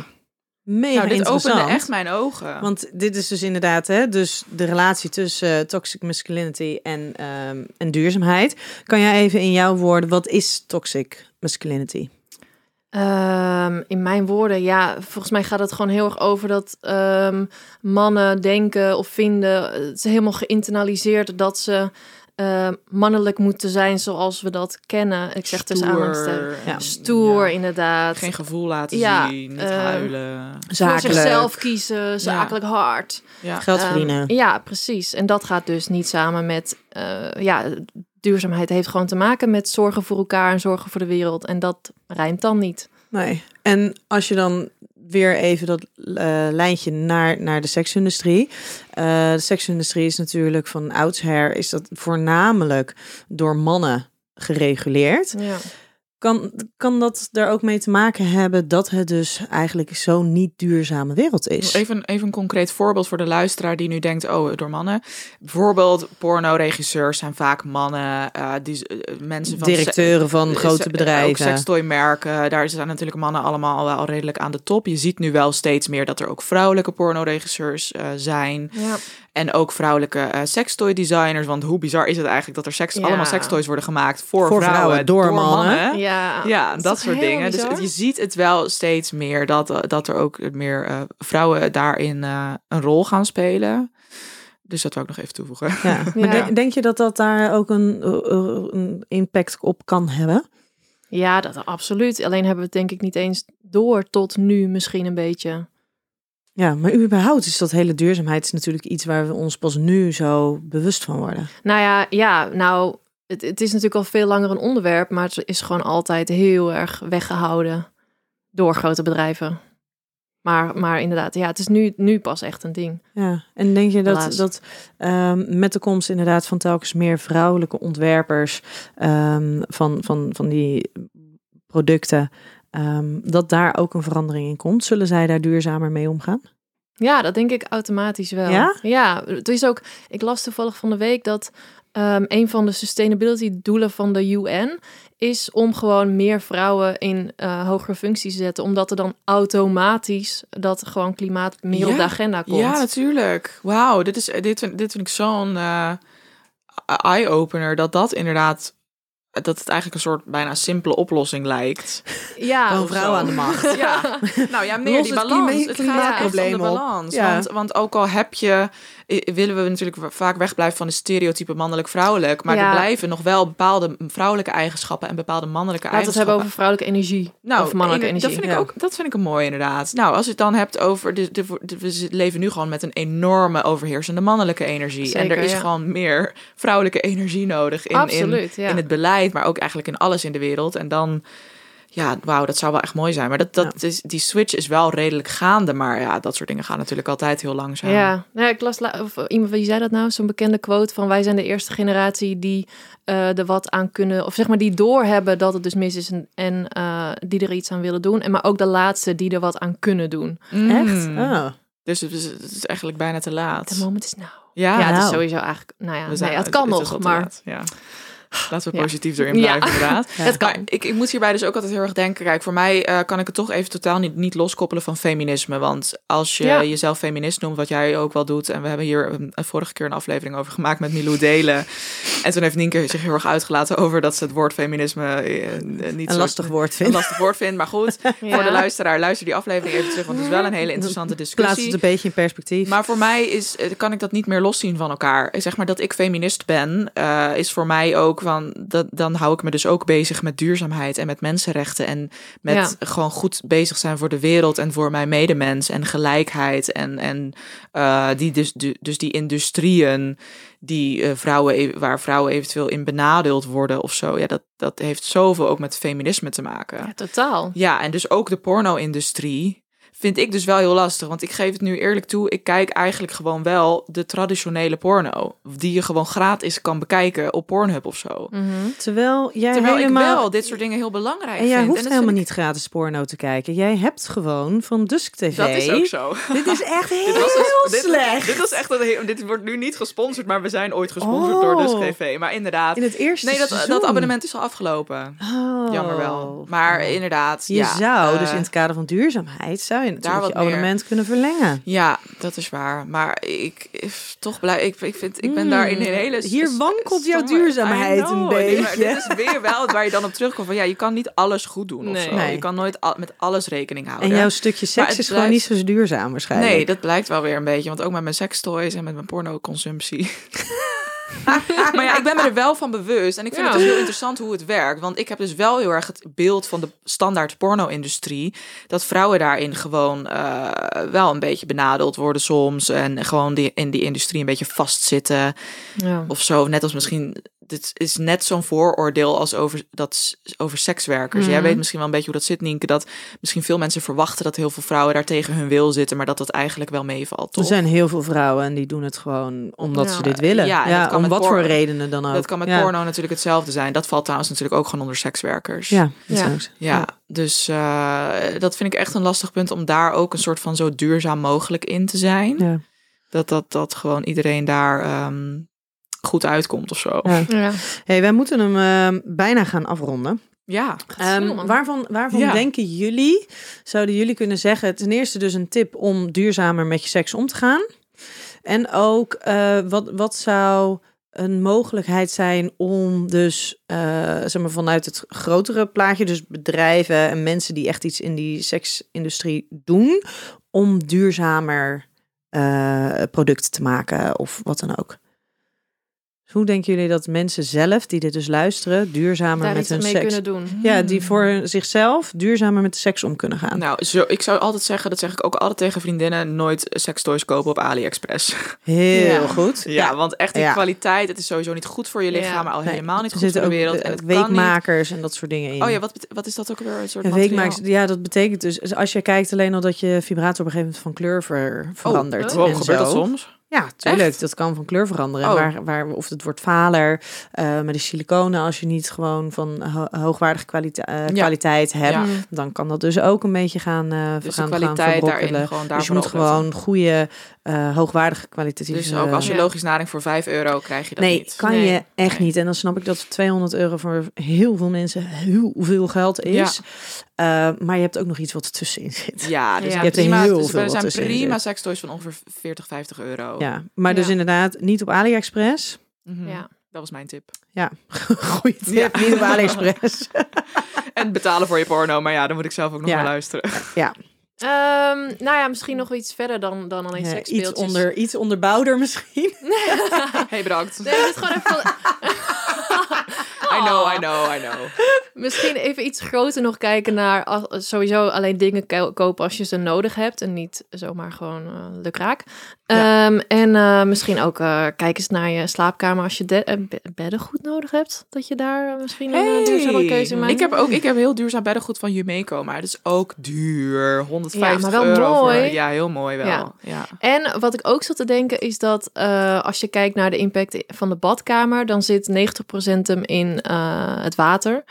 Mega nou, dit interessant. Opende echt mijn ogen. Want dit is dus inderdaad hè, dus de relatie tussen uh, toxic masculinity en, um, en duurzaamheid. Kan jij even in jouw woorden, wat is toxic masculinity? Um, in mijn woorden, ja, volgens mij gaat het gewoon heel erg over dat um, mannen denken of vinden, het is helemaal geïnternaliseerd dat ze uh, mannelijk moeten zijn zoals we dat kennen. Ik zeg tussen aanhalingstekens. Ja. Stoer, ja. Inderdaad. Geen gevoel laten ja, zien, niet uh, huilen. Zakelijk. Voor zichzelf kiezen, zakelijk ja. hard. Ja. Geld verdienen. Um, ja, precies. En dat gaat dus niet samen met uh, ja. Duurzaamheid heeft gewoon te maken met zorgen voor elkaar en zorgen voor de wereld. En dat rijmt dan niet. Nee. En als je dan weer even dat uh, lijntje naar, naar de seksindustrie. Uh, de seksindustrie is natuurlijk van oudsher, is dat voornamelijk door mannen gereguleerd. Ja. Kan, kan dat daar ook mee te maken hebben dat het dus eigenlijk zo'n niet duurzame wereld is? Even, even een concreet voorbeeld voor de luisteraar die nu denkt, oh, door mannen. Bijvoorbeeld pornoregisseurs zijn vaak mannen. Uh, die, uh, mensen van directeuren van se- grote bedrijven. Ook sextoymerken. Daar zijn natuurlijk mannen allemaal al redelijk aan de top. Je ziet nu wel steeds meer dat er ook vrouwelijke pornoregisseurs uh, zijn. Ja. En ook vrouwelijke uh, sextoy designers. Want hoe bizar is het eigenlijk dat er seks, ja. allemaal sextoys worden gemaakt voor, voor vrouwen, vrouwen door, door mannen. mannen. Ja, ja, dat, dat soort dingen. Bizar? Dus je ziet het wel steeds meer dat, dat er ook meer uh, vrouwen daarin uh, een rol gaan spelen. Dus dat wil ik nog even toevoegen. Ja. Ja. Maar denk, denk je dat dat daar ook een, een impact op kan hebben? Ja, dat absoluut. Alleen hebben we het denk ik niet eens door tot nu misschien een beetje. Ja, maar überhaupt is dat hele duurzaamheid is natuurlijk iets waar we ons pas nu zo bewust van worden. Nou ja, ja nou, het, het is natuurlijk al veel langer een onderwerp, maar het is gewoon altijd heel erg weggehouden door grote bedrijven. Maar, maar inderdaad, ja, het is nu, nu pas echt een ding. Ja, en denk je dat, Helaas. dat um, met de komst inderdaad van telkens meer vrouwelijke ontwerpers um, van, van, van die producten, Um, dat daar ook een verandering in komt. Zullen zij daar duurzamer mee omgaan? Ja, dat denk ik automatisch wel. Ja? Ja, het is ook, ik las toevallig van de week dat um, een van de sustainability doelen van de U N is om gewoon meer vrouwen in uh, hogere functies te zetten, omdat er dan automatisch dat gewoon klimaat meer ja? op de agenda komt. Ja, natuurlijk. Wauw, dit is dit vind, dit vind ik zo'n uh, eye-opener dat dat inderdaad dat het eigenlijk een soort bijna simpele oplossing lijkt. Ja, een vrouw aan de macht. Ja. Nou ja, meer die balans. Het gaat echt om de balans. Ja. Want, want ook al heb je, willen we natuurlijk vaak wegblijven van de stereotype mannelijk-vrouwelijk, maar ja. er blijven nog wel bepaalde vrouwelijke eigenschappen en bepaalde mannelijke Laat eigenschappen. Laten we het hebben over vrouwelijke energie. Nou, of mannelijke energie. Dat vind ik ook, dat vind ik een mooi inderdaad. Nou, als je het dan hebt over, de, de, de, we leven nu gewoon met een enorme overheersende mannelijke energie. Zeker, en er is ja. gewoon meer vrouwelijke energie nodig in, Absoluut, in, ja. in het beleid, maar ook eigenlijk in alles in de wereld. En dan, ja, wauw, dat zou wel echt mooi zijn. Maar dat, dat ja. is, die switch is wel redelijk gaande. Maar ja, dat soort dingen gaan natuurlijk altijd heel langzaam. Ja, ja ik las, of iemand, wie zei dat nou? Zo'n bekende quote van, wij zijn de eerste generatie die uh, er wat aan kunnen, of zeg maar die doorhebben dat het dus mis is en, en uh, die er iets aan willen doen. En maar ook de laatste die er wat aan kunnen doen. Mm. Echt? Oh. Dus het is, het is eigenlijk bijna te laat. The moment is now. Ja, ja nou. Het is sowieso eigenlijk, nou ja, zijn, nee, het kan het, nog, het maar laat, ja. Laten we positief ja. erin blijven, ja. inderdaad. Ja. Het kan. Maar ik, ik moet hierbij dus ook altijd heel erg denken. Kijk, voor mij uh, kan ik het toch even totaal niet, niet loskoppelen van feminisme. Want als je ja. jezelf feminist noemt, wat jij ook wel doet. En we hebben hier een, een vorige keer een aflevering over gemaakt met Milou Delen. En toen heeft Nienke zich heel erg uitgelaten over dat ze het woord feminisme uh, niet een, zo, lastig woord vindt. een lastig woord vindt. Maar goed, ja. voor de luisteraar, luister die aflevering even terug. Want het is wel een hele interessante discussie. Plaats het een beetje in perspectief. Maar voor mij is, kan ik dat niet meer loszien van elkaar. Zeg maar dat ik feminist ben, uh, is voor mij ook van, dat, dan hou ik me dus ook bezig met duurzaamheid en met mensenrechten en met ja. gewoon goed bezig zijn voor de wereld en voor mijn medemens en gelijkheid en, en uh, die dus, du, dus die industrieën die uh, vrouwen, waar vrouwen eventueel in benadeeld worden of zo. Ja, dat, dat heeft zoveel ook met feminisme te maken. Ja, totaal. Ja, en dus ook de porno-industrie vind ik dus wel heel lastig. Want ik geef het nu eerlijk toe, ik kijk eigenlijk gewoon wel de traditionele porno. Die je gewoon gratis kan bekijken op Pornhub of zo. Mm-hmm. Terwijl jij Terwijl helemaal... ik wel dit soort dingen heel belangrijk vind. En jij vind. hoeft en dat helemaal niet ik... gratis porno te kijken. Jij hebt gewoon van Dusk T V. Dat is ook zo. Dit is echt heel dit was een, dit, slecht. Dit, was echt een, dit wordt nu niet gesponsord, maar we zijn ooit gesponsord oh. door Dusk T V. Maar inderdaad. In het eerste Nee, dat, dat abonnement is al afgelopen. Oh. Jammer wel. Maar inderdaad. Je ja, zou uh, dus in het kader van duurzaamheid zou je natuurlijk daar wat je abonnement meer. kunnen verlengen. Ja, dat is waar. Maar ik, ik toch blij. Ik, ik, vind, ik ben mm. daar in een hele... Hier st- wankelt jouw duurzaamheid know, een beetje. Maar dit is weer wel waar je dan op terugkomt. Van, ja, je kan niet alles goed doen. Nee. Of zo. Nee. Je kan nooit al, met alles rekening houden. En jouw stukje seks is blijft... gewoon niet zo duurzaam waarschijnlijk. Nee, dat blijkt wel weer een beetje. Want ook met mijn sextoys en met mijn pornoconsumptie... maar ja, ik ben me er wel van bewust. En ik vind ja. het dus heel interessant hoe het werkt. Want ik heb dus wel heel erg het beeld van de standaard porno-industrie. Dat vrouwen daarin gewoon uh, wel een beetje benadeeld worden soms. En gewoon die, in die industrie een beetje vastzitten. Ja. Of zo. Net als misschien... Dit is net zo'n vooroordeel als over, dat, over sekswerkers. Mm-hmm. Jij weet misschien wel een beetje hoe dat zit, Nienke. Dat misschien veel mensen verwachten dat heel veel vrouwen daar tegen hun wil zitten. Maar dat dat eigenlijk wel meevalt, toch? Er zijn heel veel vrouwen en die doen het gewoon omdat ja. ze dit willen. Ja, ja om wat porno, voor redenen dan ook. Dat kan met ja. porno natuurlijk hetzelfde zijn. Dat valt trouwens natuurlijk ook gewoon onder sekswerkers. Ja, dat ja. Is ja. ja. Dus uh, dat vind ik echt een lastig punt om daar ook een soort van zo duurzaam mogelijk in te zijn. Ja. Dat, dat, dat gewoon iedereen daar... Um, goed uitkomt of zo. Ja. Ja. Hey, wij moeten hem uh, bijna gaan afronden. Ja. Um, waarvan waarvan ja. denken jullie, zouden jullie kunnen zeggen... ten eerste dus een tip om duurzamer met je seks om te gaan. En ook uh, wat, wat zou een mogelijkheid zijn om dus... Uh, zeg maar vanuit het grotere plaatje, dus bedrijven en mensen... die echt iets in die seksindustrie doen... om duurzamer uh, producten te maken of wat dan ook. Hoe denken jullie dat mensen zelf, die dit dus luisteren, duurzamer daar met hun mee seks... kunnen doen. Ja, die voor zichzelf duurzamer met de seks om kunnen gaan. Nou, zo, ik zou altijd zeggen, dat zeg ik ook altijd tegen vriendinnen... nooit sextoys kopen op AliExpress. Heel ja. goed. Ja, ja, want echt die ja. kwaliteit, het is sowieso niet goed voor je lichaam... Ja. maar al helemaal nee, niet goed voor de wereld. En het weekmakers kan en dat soort dingen in. Oh ja, wat, bete- wat is dat ook weer? Een soort ja, weekmakers, ja, dat betekent dus... als je kijkt alleen al dat je vibrator op een gegeven moment van kleur ver- verandert. Oh, wow, en gebeurt zo. Dat soms? Ja, tuurlijk. Echt? Dat kan van kleur veranderen. Oh. Waar, waar, of het wordt valer. Uh, maar de siliconen, als je niet gewoon van ho- hoogwaardige kwalite- uh, kwaliteit ja. hebt... Ja. dan kan dat dus ook een beetje gaan uh, dus gaan, de kwaliteit gaan daarin gewoon daar. Dus je moet opletten. Gewoon goede, uh, hoogwaardige kwalitatieve... Dus ook als je logisch nadenkt voor vijf euro krijg je dat nee, niet. Kan nee, kan je echt nee. niet. En dan snap ik dat tweehonderd euro voor heel veel mensen heel veel geld is... Ja. Uh, maar je hebt ook nog iets wat ertussenin zit. Ja, dus ja, je hebt prima, heel dus veel er zijn prima sextoys van ongeveer veertig, vijftig euro. Ja, maar ja. dus inderdaad niet op AliExpress. Mm-hmm. Ja, dat was mijn tip. Ja, goeie tip. Ja. Niet op AliExpress. En betalen voor je porno, maar ja, dan moet ik zelf ook nog ja. naar luisteren. Ja. Um, nou ja, misschien nog iets verder dan, dan alleen ja, seksbeeldjes. Iets, onder, iets onderbouwder misschien. Hey, bedankt. Nee, het is gewoon even... I know, I know, I know. Misschien even iets groter nog kijken naar... sowieso alleen dingen ko- kopen als je ze nodig hebt... en niet zomaar gewoon uh, lukraak. Ja. Um, en uh, misschien ook uh, kijk eens naar je slaapkamer... als je de- uh, be- beddengoed nodig hebt. Dat je daar misschien hey. een uh, duurzame keuze maakt. Ik heb ook ik heb heel duurzaam beddengoed van Jumeco... maar het is ook duur. honderdvijftig ja, maar wel euro mooi. Voor, ja, heel mooi wel. Ja. Ja. En wat ik ook zat te denken is dat... Uh, als je kijkt naar de impact van de badkamer... dan zit negentig procent hem in... Uh, het water.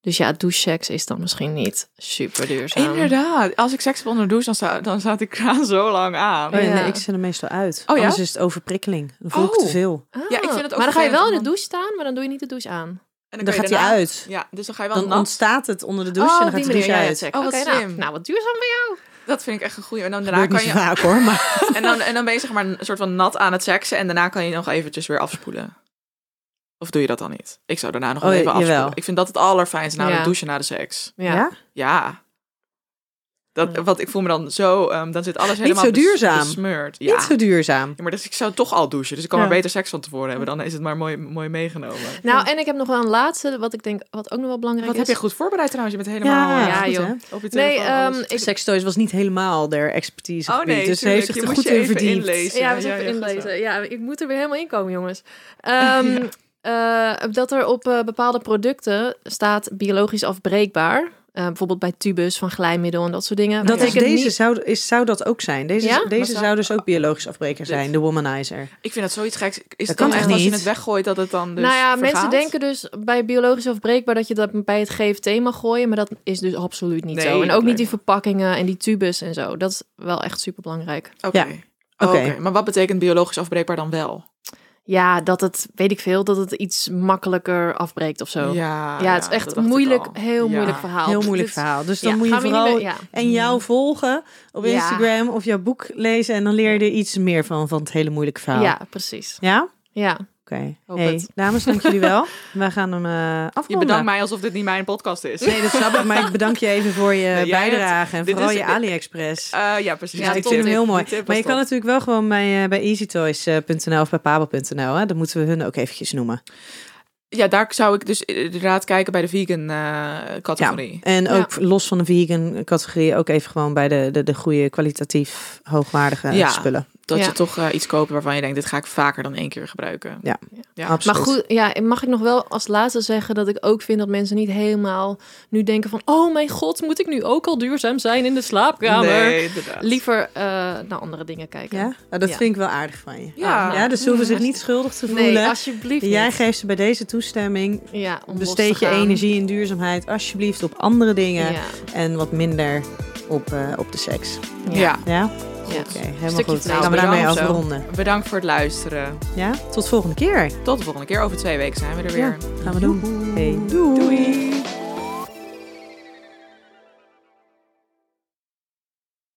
Dus ja, doucheseks is dan misschien niet super duurzaam. Inderdaad. Als ik seks heb onder de douche, dan, sta, dan staat die kraan zo lang aan. Oh ja, ja. Nee, ik zit er meestal uit. Oh, anders ja? is het overprikkeling. Dan voel oh. ik te veel. Ah. Ja, ik vind het ook maar dan ga je wel in de douche staan, maar dan doe je niet de douche aan. En dan, dan gaat hij uit. Ja, dus dan ga je wel dan nat. Ontstaat het onder de douche oh, en dan gaat de douche ja, uit. Ja, oh, wat okay, slim. Nou, nou, wat duurzaam bij jou. Dat vind ik echt een goeie. En dan daarna kan je vaak, hoor, maar... en, dan, en dan ben je zeg maar een soort van nat aan het seksen en daarna kan je nog eventjes weer afspoelen. Of doe je dat dan niet? Ik zou daarna nog oh, even afspoelen. Ik vind dat het allerfijnste, namelijk ja. douchen na de seks. Ja? Ja. Dat, want ik voel me dan zo... Um, dan zit alles helemaal niet zo duurzaam. Besmeurd. Ja. Niet zo duurzaam. Ja, maar dus ik zou toch al douchen. Dus ik kan ja. maar beter seks van tevoren hebben. Dan is het maar mooi, mooi meegenomen. Nou, en ik heb nog wel een laatste, wat ik denk, wat ook nog wel belangrijk wat is. Wat heb je goed voorbereid trouwens? Je bent helemaal... Ja, ja, goed, ja joh. Op je telefoon, nee, um, ik... Sextoys was niet helemaal der expertise. Oh nee, dus heeft zich er goed in verdiept. Inlezen. Ja, we ja, even ja, inlezen. Ja, ik moet er weer helemaal in komen, jongens. Um, ja. Uh, dat er op uh, bepaalde producten staat biologisch afbreekbaar. Uh, bijvoorbeeld bij tubus van glijmiddel en dat soort dingen. Dat ja. is deze niet... zou, is, zou dat ook zijn. Deze, ja? deze zou, zou dus ook biologisch afbreker zijn, dus, de womanizer. Ik vind dat zoiets geks. Is dat het dan echt niet. Als je het weggooit dat het dan dus Nou ja, vergaat? Mensen denken dus bij biologisch afbreekbaar dat je dat bij het G F T mag gooien. Maar dat is dus absoluut niet nee, zo. En ook niet die verpakkingen en die tubus en zo. Dat is wel echt superbelangrijk. Oké, okay. ja. okay. okay. Maar wat betekent biologisch afbreekbaar dan wel? Ja, dat het, weet ik veel, dat het iets makkelijker afbreekt of zo. Ja, ja het is echt een moeilijk, heel ja. moeilijk verhaal. Heel moeilijk dus, verhaal. Dus dan ja, moet je vooral meer, ja. en jou volgen op ja. Instagram of jouw boek lezen. En dan leer je er iets meer van, van het hele moeilijke verhaal. Ja, precies. Ja? Ja. Oké. Okay. Hey, dames, dank jullie wel. Wij gaan hem uh, afronden. Je bedankt mij alsof dit niet mijn podcast is. Nee, dat snap ik. Maar ik bedank je even voor je nee, bijdrage. Het, en vooral is, je AliExpress. Uh, ja, precies. Ja, ja, ik vind hem heel mooi. Maar je top. kan natuurlijk wel gewoon bij, bij EasyToys punt n l of bij Pabo punt n l. Hè? Dan moeten we hun ook eventjes noemen. Ja, daar zou ik dus inderdaad kijken bij de vegan uh, categorie. Ja, en ook ja. los van de vegan categorie ook even gewoon bij de, de, de goede kwalitatief hoogwaardige ja. spullen. Dat ja. je toch uh, iets koopt waarvan je denkt, dit ga ik vaker dan één keer gebruiken. Ja, ja. absoluut. Maar goed, ja, mag ik nog wel als laatste zeggen dat ik ook vind dat mensen niet helemaal nu denken van... oh mijn god, moet ik nu ook al duurzaam zijn in de slaapkamer? Nee, inderdaad. Liever uh, naar andere dingen kijken. Ja, nou, dat ja. vind ik wel aardig van je. Ja, ja dus ze hoeven zich niet schuldig te voelen. Nee, alsjeblieft Jij niet. geeft ze bij deze toestemming. Ja, besteed je energie en duurzaamheid alsjeblieft op andere dingen. Ja. En wat minder op, uh, op de seks. Ja. ja. ja? Ja. Oké, okay, helemaal Stukje goed. Nou, gaan we daarmee afronden. Bedankt voor het luisteren. Ja, tot de volgende keer. Tot de volgende keer. Over twee weken zijn we er weer. Ja, gaan we doen. Hey. Doei. Doei.